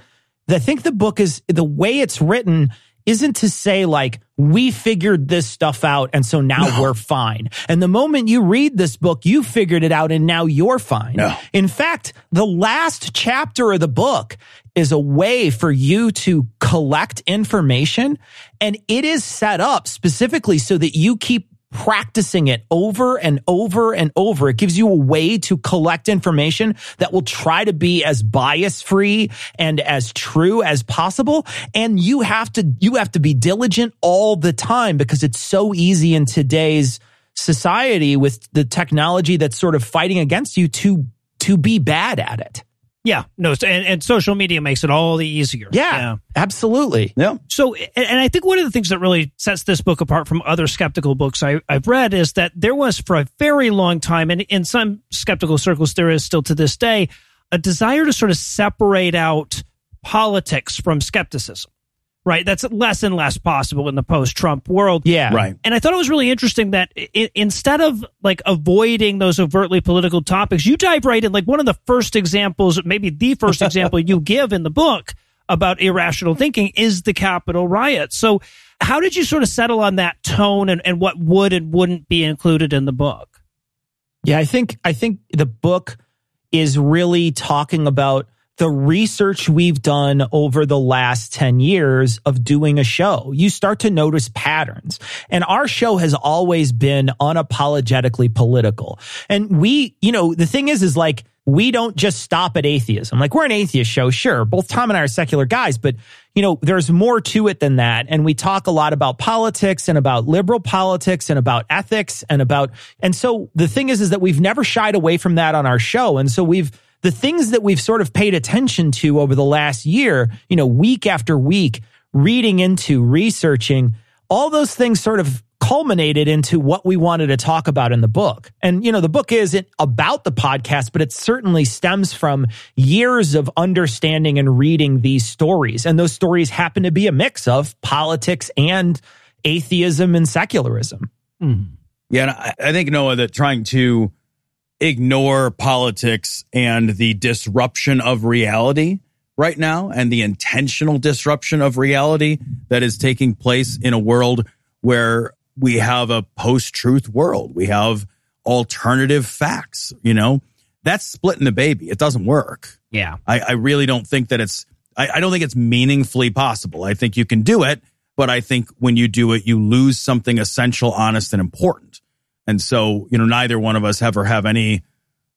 I think the book is, the way it's written isn't to say, like, we figured this stuff out, and so now we're fine. And the moment you read this book, you figured it out, and now you're fine. No. In fact, the last chapter of the book is a way for you to collect information, and it is set up specifically so that you keep practicing it over and over and over. It gives you a way to collect information that will try to be as bias-free and as true as possible. And you have to be diligent all the time because it's so easy in today's society with the technology that's sort of fighting against you to be bad at it. Yeah, no, and social media makes it all the easier. Yeah, absolutely. Yeah. So, and I think one of the things that really sets this book apart from other skeptical books I've read is that there was, for a very long time, and in some skeptical circles there is still to this day, a desire to sort of separate out politics from skepticism. Right, that's less and less possible in the post-Trump world. Yeah, right. And I thought it was really interesting that instead of like avoiding those overtly political topics, you dive right in. Like one of the first examples, maybe the first example you give in the book about irrational thinking is the Capitol riot. So, how did you sort of settle on that tone, and what would and wouldn't be included in the book? Yeah, I think the book is really talking about the research we've done over the last 10 years of doing a show. You start to notice patterns. And our show has always been unapologetically political. And we, you know, the thing is like, we don't just stop at atheism. Like, we're an atheist show, sure. Both Tom and I are secular guys, but, you know, there's more to it than that. And we talk a lot about politics and about liberal politics and about ethics and about, and so the thing is that we've never shied away from that on our show. And so the things that we've sort of paid attention to over the last year, you know, week after week, reading into, researching, all those things sort of culminated into what we wanted to talk about in the book. And, you know, the book isn't about the podcast, but it certainly stems from years of understanding and reading these stories. And those stories happen to be a mix of politics and atheism and secularism. Mm. Yeah, and I think, Noah, that trying to ignore politics and the disruption of reality right now and the intentional disruption of reality that is taking place in a world where we have a post-truth world. We have alternative facts, you know? That's splitting the baby. It doesn't work. Yeah. I really don't think that it's... I don't think it's meaningfully possible. I think you can do it, but I think when you do it, you lose something essential, honest, and important. And so, you know, neither one of us ever have any,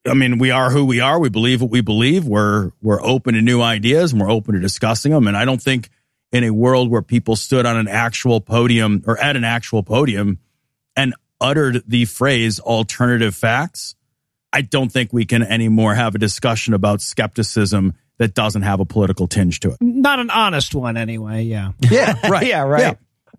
I mean, we are who we are. We believe what we believe. We're open to new ideas and we're open to discussing them. And I don't think in a world where people stood on an actual podium or at an actual podium and uttered the phrase alternative facts, I don't think we can anymore have a discussion about skepticism that doesn't have a political tinge to it. Not an honest one anyway. Yeah. Yeah. Right. Yeah. Right. Yeah.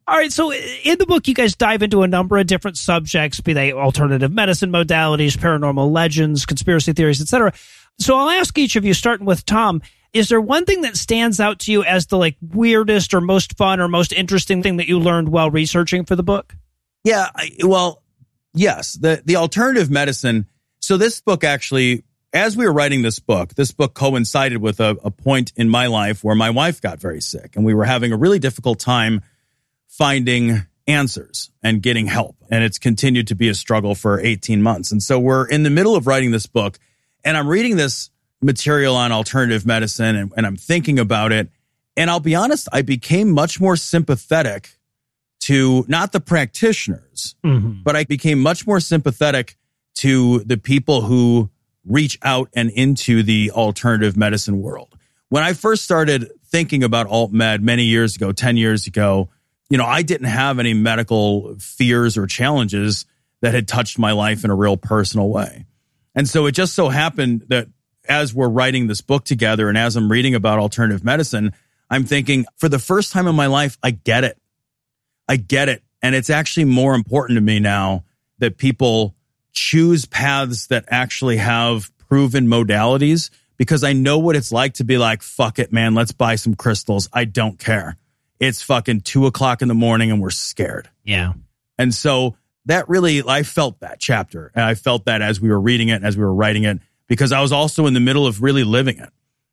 All right, so in the book, you guys dive into a number of different subjects, be they alternative medicine modalities, paranormal legends, conspiracy theories, etc. So I'll ask each of you, starting with Tom, is there one thing that stands out to you as the like weirdest or most fun or most interesting thing that you learned while researching for the book? Yeah, well, yes, the alternative medicine. So this book actually, as we were writing this book coincided with a point in my life where my wife got very sick and we were having a really difficult time finding answers and getting help. And it's continued to be a struggle for 18 months. And so we're in the middle of writing this book and I'm reading this material on alternative medicine and I'm thinking about it. And I'll be honest, I became much more sympathetic to not the practitioners, but I became much more sympathetic to the people who reach out and into the alternative medicine world. When I first started thinking about alt-med many years ago, 10 years ago, you know, I didn't have any medical fears or challenges that had touched my life in a real personal way. And so it just so happened that as we're writing this book together and as I'm reading about alternative medicine, I'm thinking, for the first time in my life, I get it. I get it. And it's actually more important to me now that people choose paths that actually have proven modalities, because I know what it's like to be like, fuck it, man, let's buy some crystals. I don't care. It's fucking 2 o'clock in the morning and we're scared. Yeah. And so that really, I felt that chapter. And I felt that as we were reading it, as we were writing it, because I was also in the middle of really living it.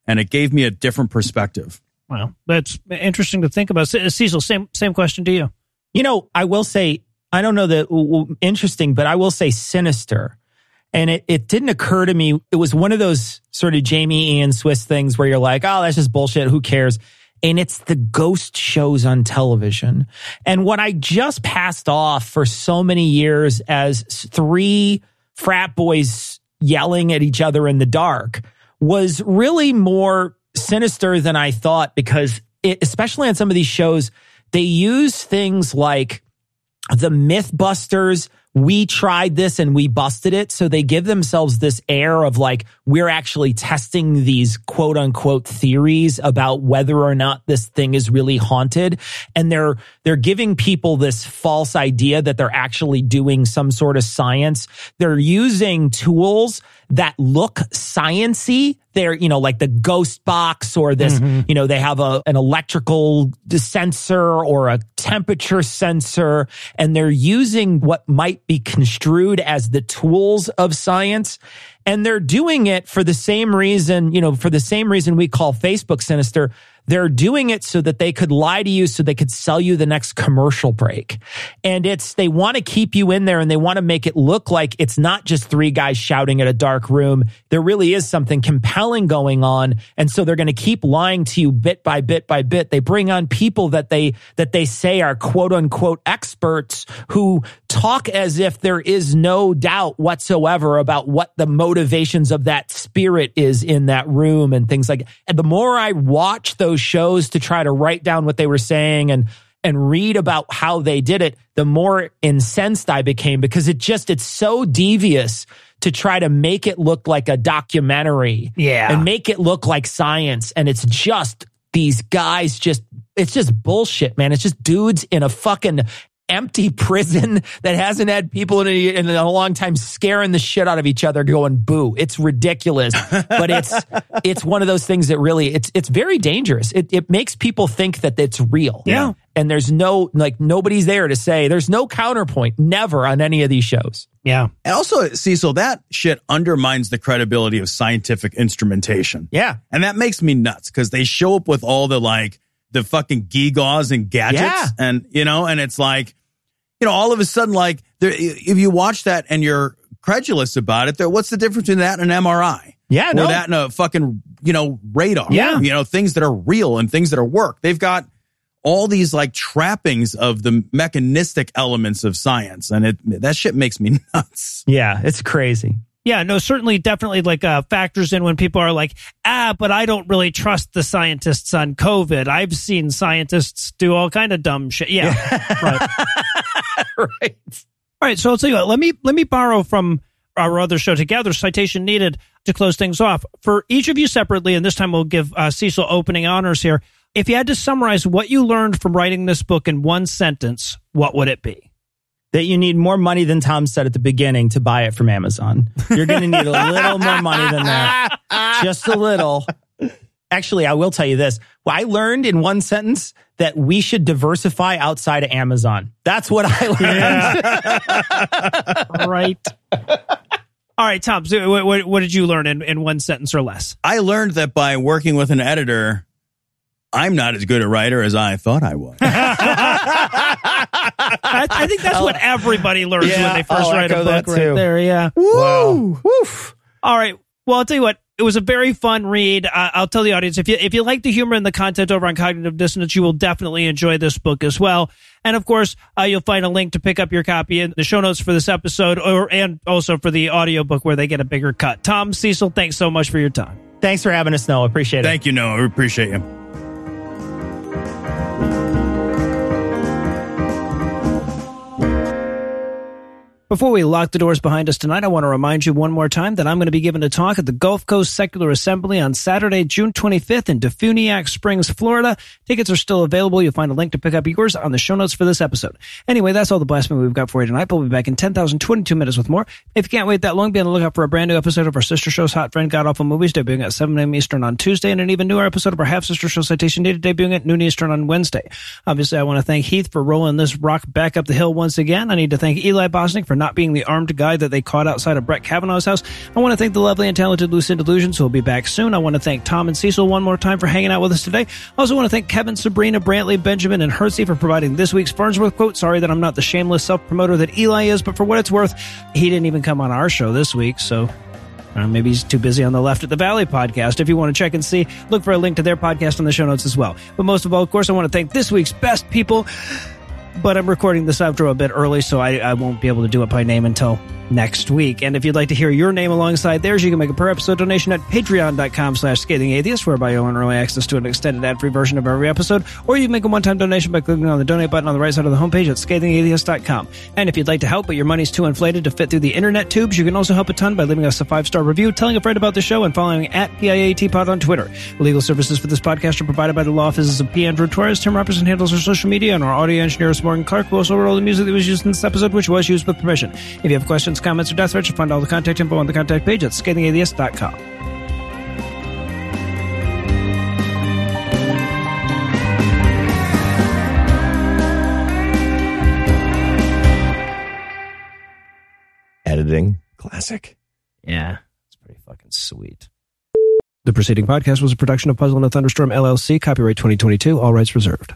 And it gave me a different perspective. Wow. That's interesting to think about. Cecil, same question to you. You know, I will say, I don't know that interesting, but I will say sinister. And it didn't occur to me. It was one of those sort of Jamie Ian Swiss things where you're like, oh, that's just bullshit. Who cares? And it's the ghost shows on television. And what I just passed off for so many years as three frat boys yelling at each other in the dark was really more sinister than I thought, because it, especially on some of these shows, they use things like the Mythbusters we tried this and we busted it. So they give themselves this air of like, we're actually testing these quote unquote theories about whether or not this thing is really haunted. And they're giving people this false idea that they're actually doing some sort of science. They're using tools that look science-y. They're, you know, like the ghost box or this, you know, they have an electrical sensor or a temperature sensor, and they're using what might be construed as the tools of science. And they're doing it for the same reason, you know, for the same reason we call Facebook sinister. They're doing it so that they could lie to you, so they could sell you the next commercial break. And they want to keep you in there, and they want to make it look like it's not just three guys shouting at a dark room. There really is something compelling going on. And so they're going to keep lying to you bit by bit by bit. They bring on people that they say are quote unquote experts who talk as if there is no doubt whatsoever about what the motivations of that spirit is in that room and things like that. And the more I watch those shows to try to write down what they were saying and read about how they did it, the more incensed I became, because it's so devious to try to make it look like a documentary and make it look like science. And it's just these guys it's just bullshit, man. It's just dudes in a fucking empty prison that hasn't had people in a long time scaring the shit out of each other going boo. It's ridiculous, but it's one of those things that really it's very dangerous. It makes people think that it's real. Yeah. And there's no, like, nobody's there to say, there's no counterpoint, never on any of these shows. Yeah. And also, Cecil, that shit undermines the credibility of scientific instrumentation. Yeah. And that makes me nuts, because they show up with all the fucking gigaws and gadgets and, you know, and it's like, you know, all of a sudden, like, if you watch that and you're credulous about it, what's the difference between that and an MRI? Yeah, no. Or that and a fucking, you know, radar. Yeah. You know, things that are real and things that are work. They've got all these, like, trappings of the mechanistic elements of science, and that shit makes me nuts. Yeah, it's crazy. Yeah, no, certainly, definitely, like, factors in when people are like, but I don't really trust the scientists on COVID. I've seen scientists do all kind of dumb shit. Yeah. Right. All right, so I'll tell you what, let me borrow from our other show together, Citation Needed, to close things off. For each of you separately, and this time we'll give Cecil opening honors here, if you had to summarize what you learned from writing this book in one sentence, what would it be? That you need more money than Tom said at the beginning to buy it from Amazon. You're going to need a little more money than that. Just a little. Actually, I will tell you this. I learned in one sentence that we should diversify outside of Amazon. That's what I learned. Yeah. Right. All right, Tom, so what did you learn in one sentence or less? I learned that by working with an editor, I'm not as good a writer as I thought I was. I think that's what everybody learns when they first write a book right there. Yeah. Woo! Wow. Woof. All right. Well, I'll tell you what. It was a very fun read. I'll tell the audience, if you like the humor and the content over on Cognitive Dissonance, you will definitely enjoy this book as well. And of course, you'll find a link to pick up your copy in the show notes for this episode, and also for the audiobook where they get a bigger cut. Tom, Cecil, thanks so much for your time. Thanks for having us, Noah. Appreciate it. Thank you, Noah. We appreciate you. Before we lock the doors behind us tonight, I want to remind you one more time that I'm going to be giving a talk at the Gulf Coast Secular Assembly on Saturday, June 25th in Dufuniak Springs, Florida. Tickets are still available. You'll find a link to pick up yours on the show notes for this episode. Anyway, that's all the blasphemy we've got for you tonight. We'll be back in 10,022 minutes with more. If you can't wait that long, be on the lookout for a brand new episode of our sister show's Hot Friend God Awful Movies, debuting at 7 a.m. Eastern on Tuesday, and an even newer episode of our half-sister show Citation Data, debuting at noon Eastern on Wednesday. Obviously, I want to thank Heath for rolling this rock back up the hill once again. I need to thank Eli Bosnick for not being the armed guy that they caught outside of Brett Kavanaugh's house. I want to thank the lovely and talented Lucinda Delusions, who will be back soon. I want to thank Tom and Cecil one more time for hanging out with us today. I also want to thank Kevin, Sabrina, Brantley, Benjamin, and Hertzie for providing this week's Farnsworth quote. Sorry that I'm not the shameless self-promoter that Eli is, but for what it's worth, he didn't even come on our show this week, so... maybe he's too busy on the Left of the Valley podcast. If you want to check and see, look for a link to their podcast on the show notes as well. But most of all, of course, I want to thank this week's best people... But I'm recording this outro a bit early, so I won't be able to do it by name until next week. And if you'd like to hear your name alongside theirs, you can make a per episode donation at patreon.com/scathingatheist, whereby you'll earn early access to an extended ad-free version of every episode, or you can make a one-time donation by clicking on the donate button on the right side of the homepage at scathingatheist.com. And if you'd like to help, but your money's too inflated to fit through the internet tubes, you can also help a ton by leaving us a 5-star review, telling a friend about the show, and following at PIATpod on Twitter. Legal services for this podcast are provided by the law offices of P. Andrew Torres. Tim Robertson handles our social media, and our audio engineer Morgan Clark, who also wrote all the music that was used in this episode, which was used with permission. If you have questions, comments, or death threats, you'll find all the contact info on the contact page at scathingatheist.com. Editing. Classic. Yeah. It's pretty fucking sweet. The preceding podcast was a production of Puzzle and a Thunderstorm, LLC. Copyright 2022. All rights reserved.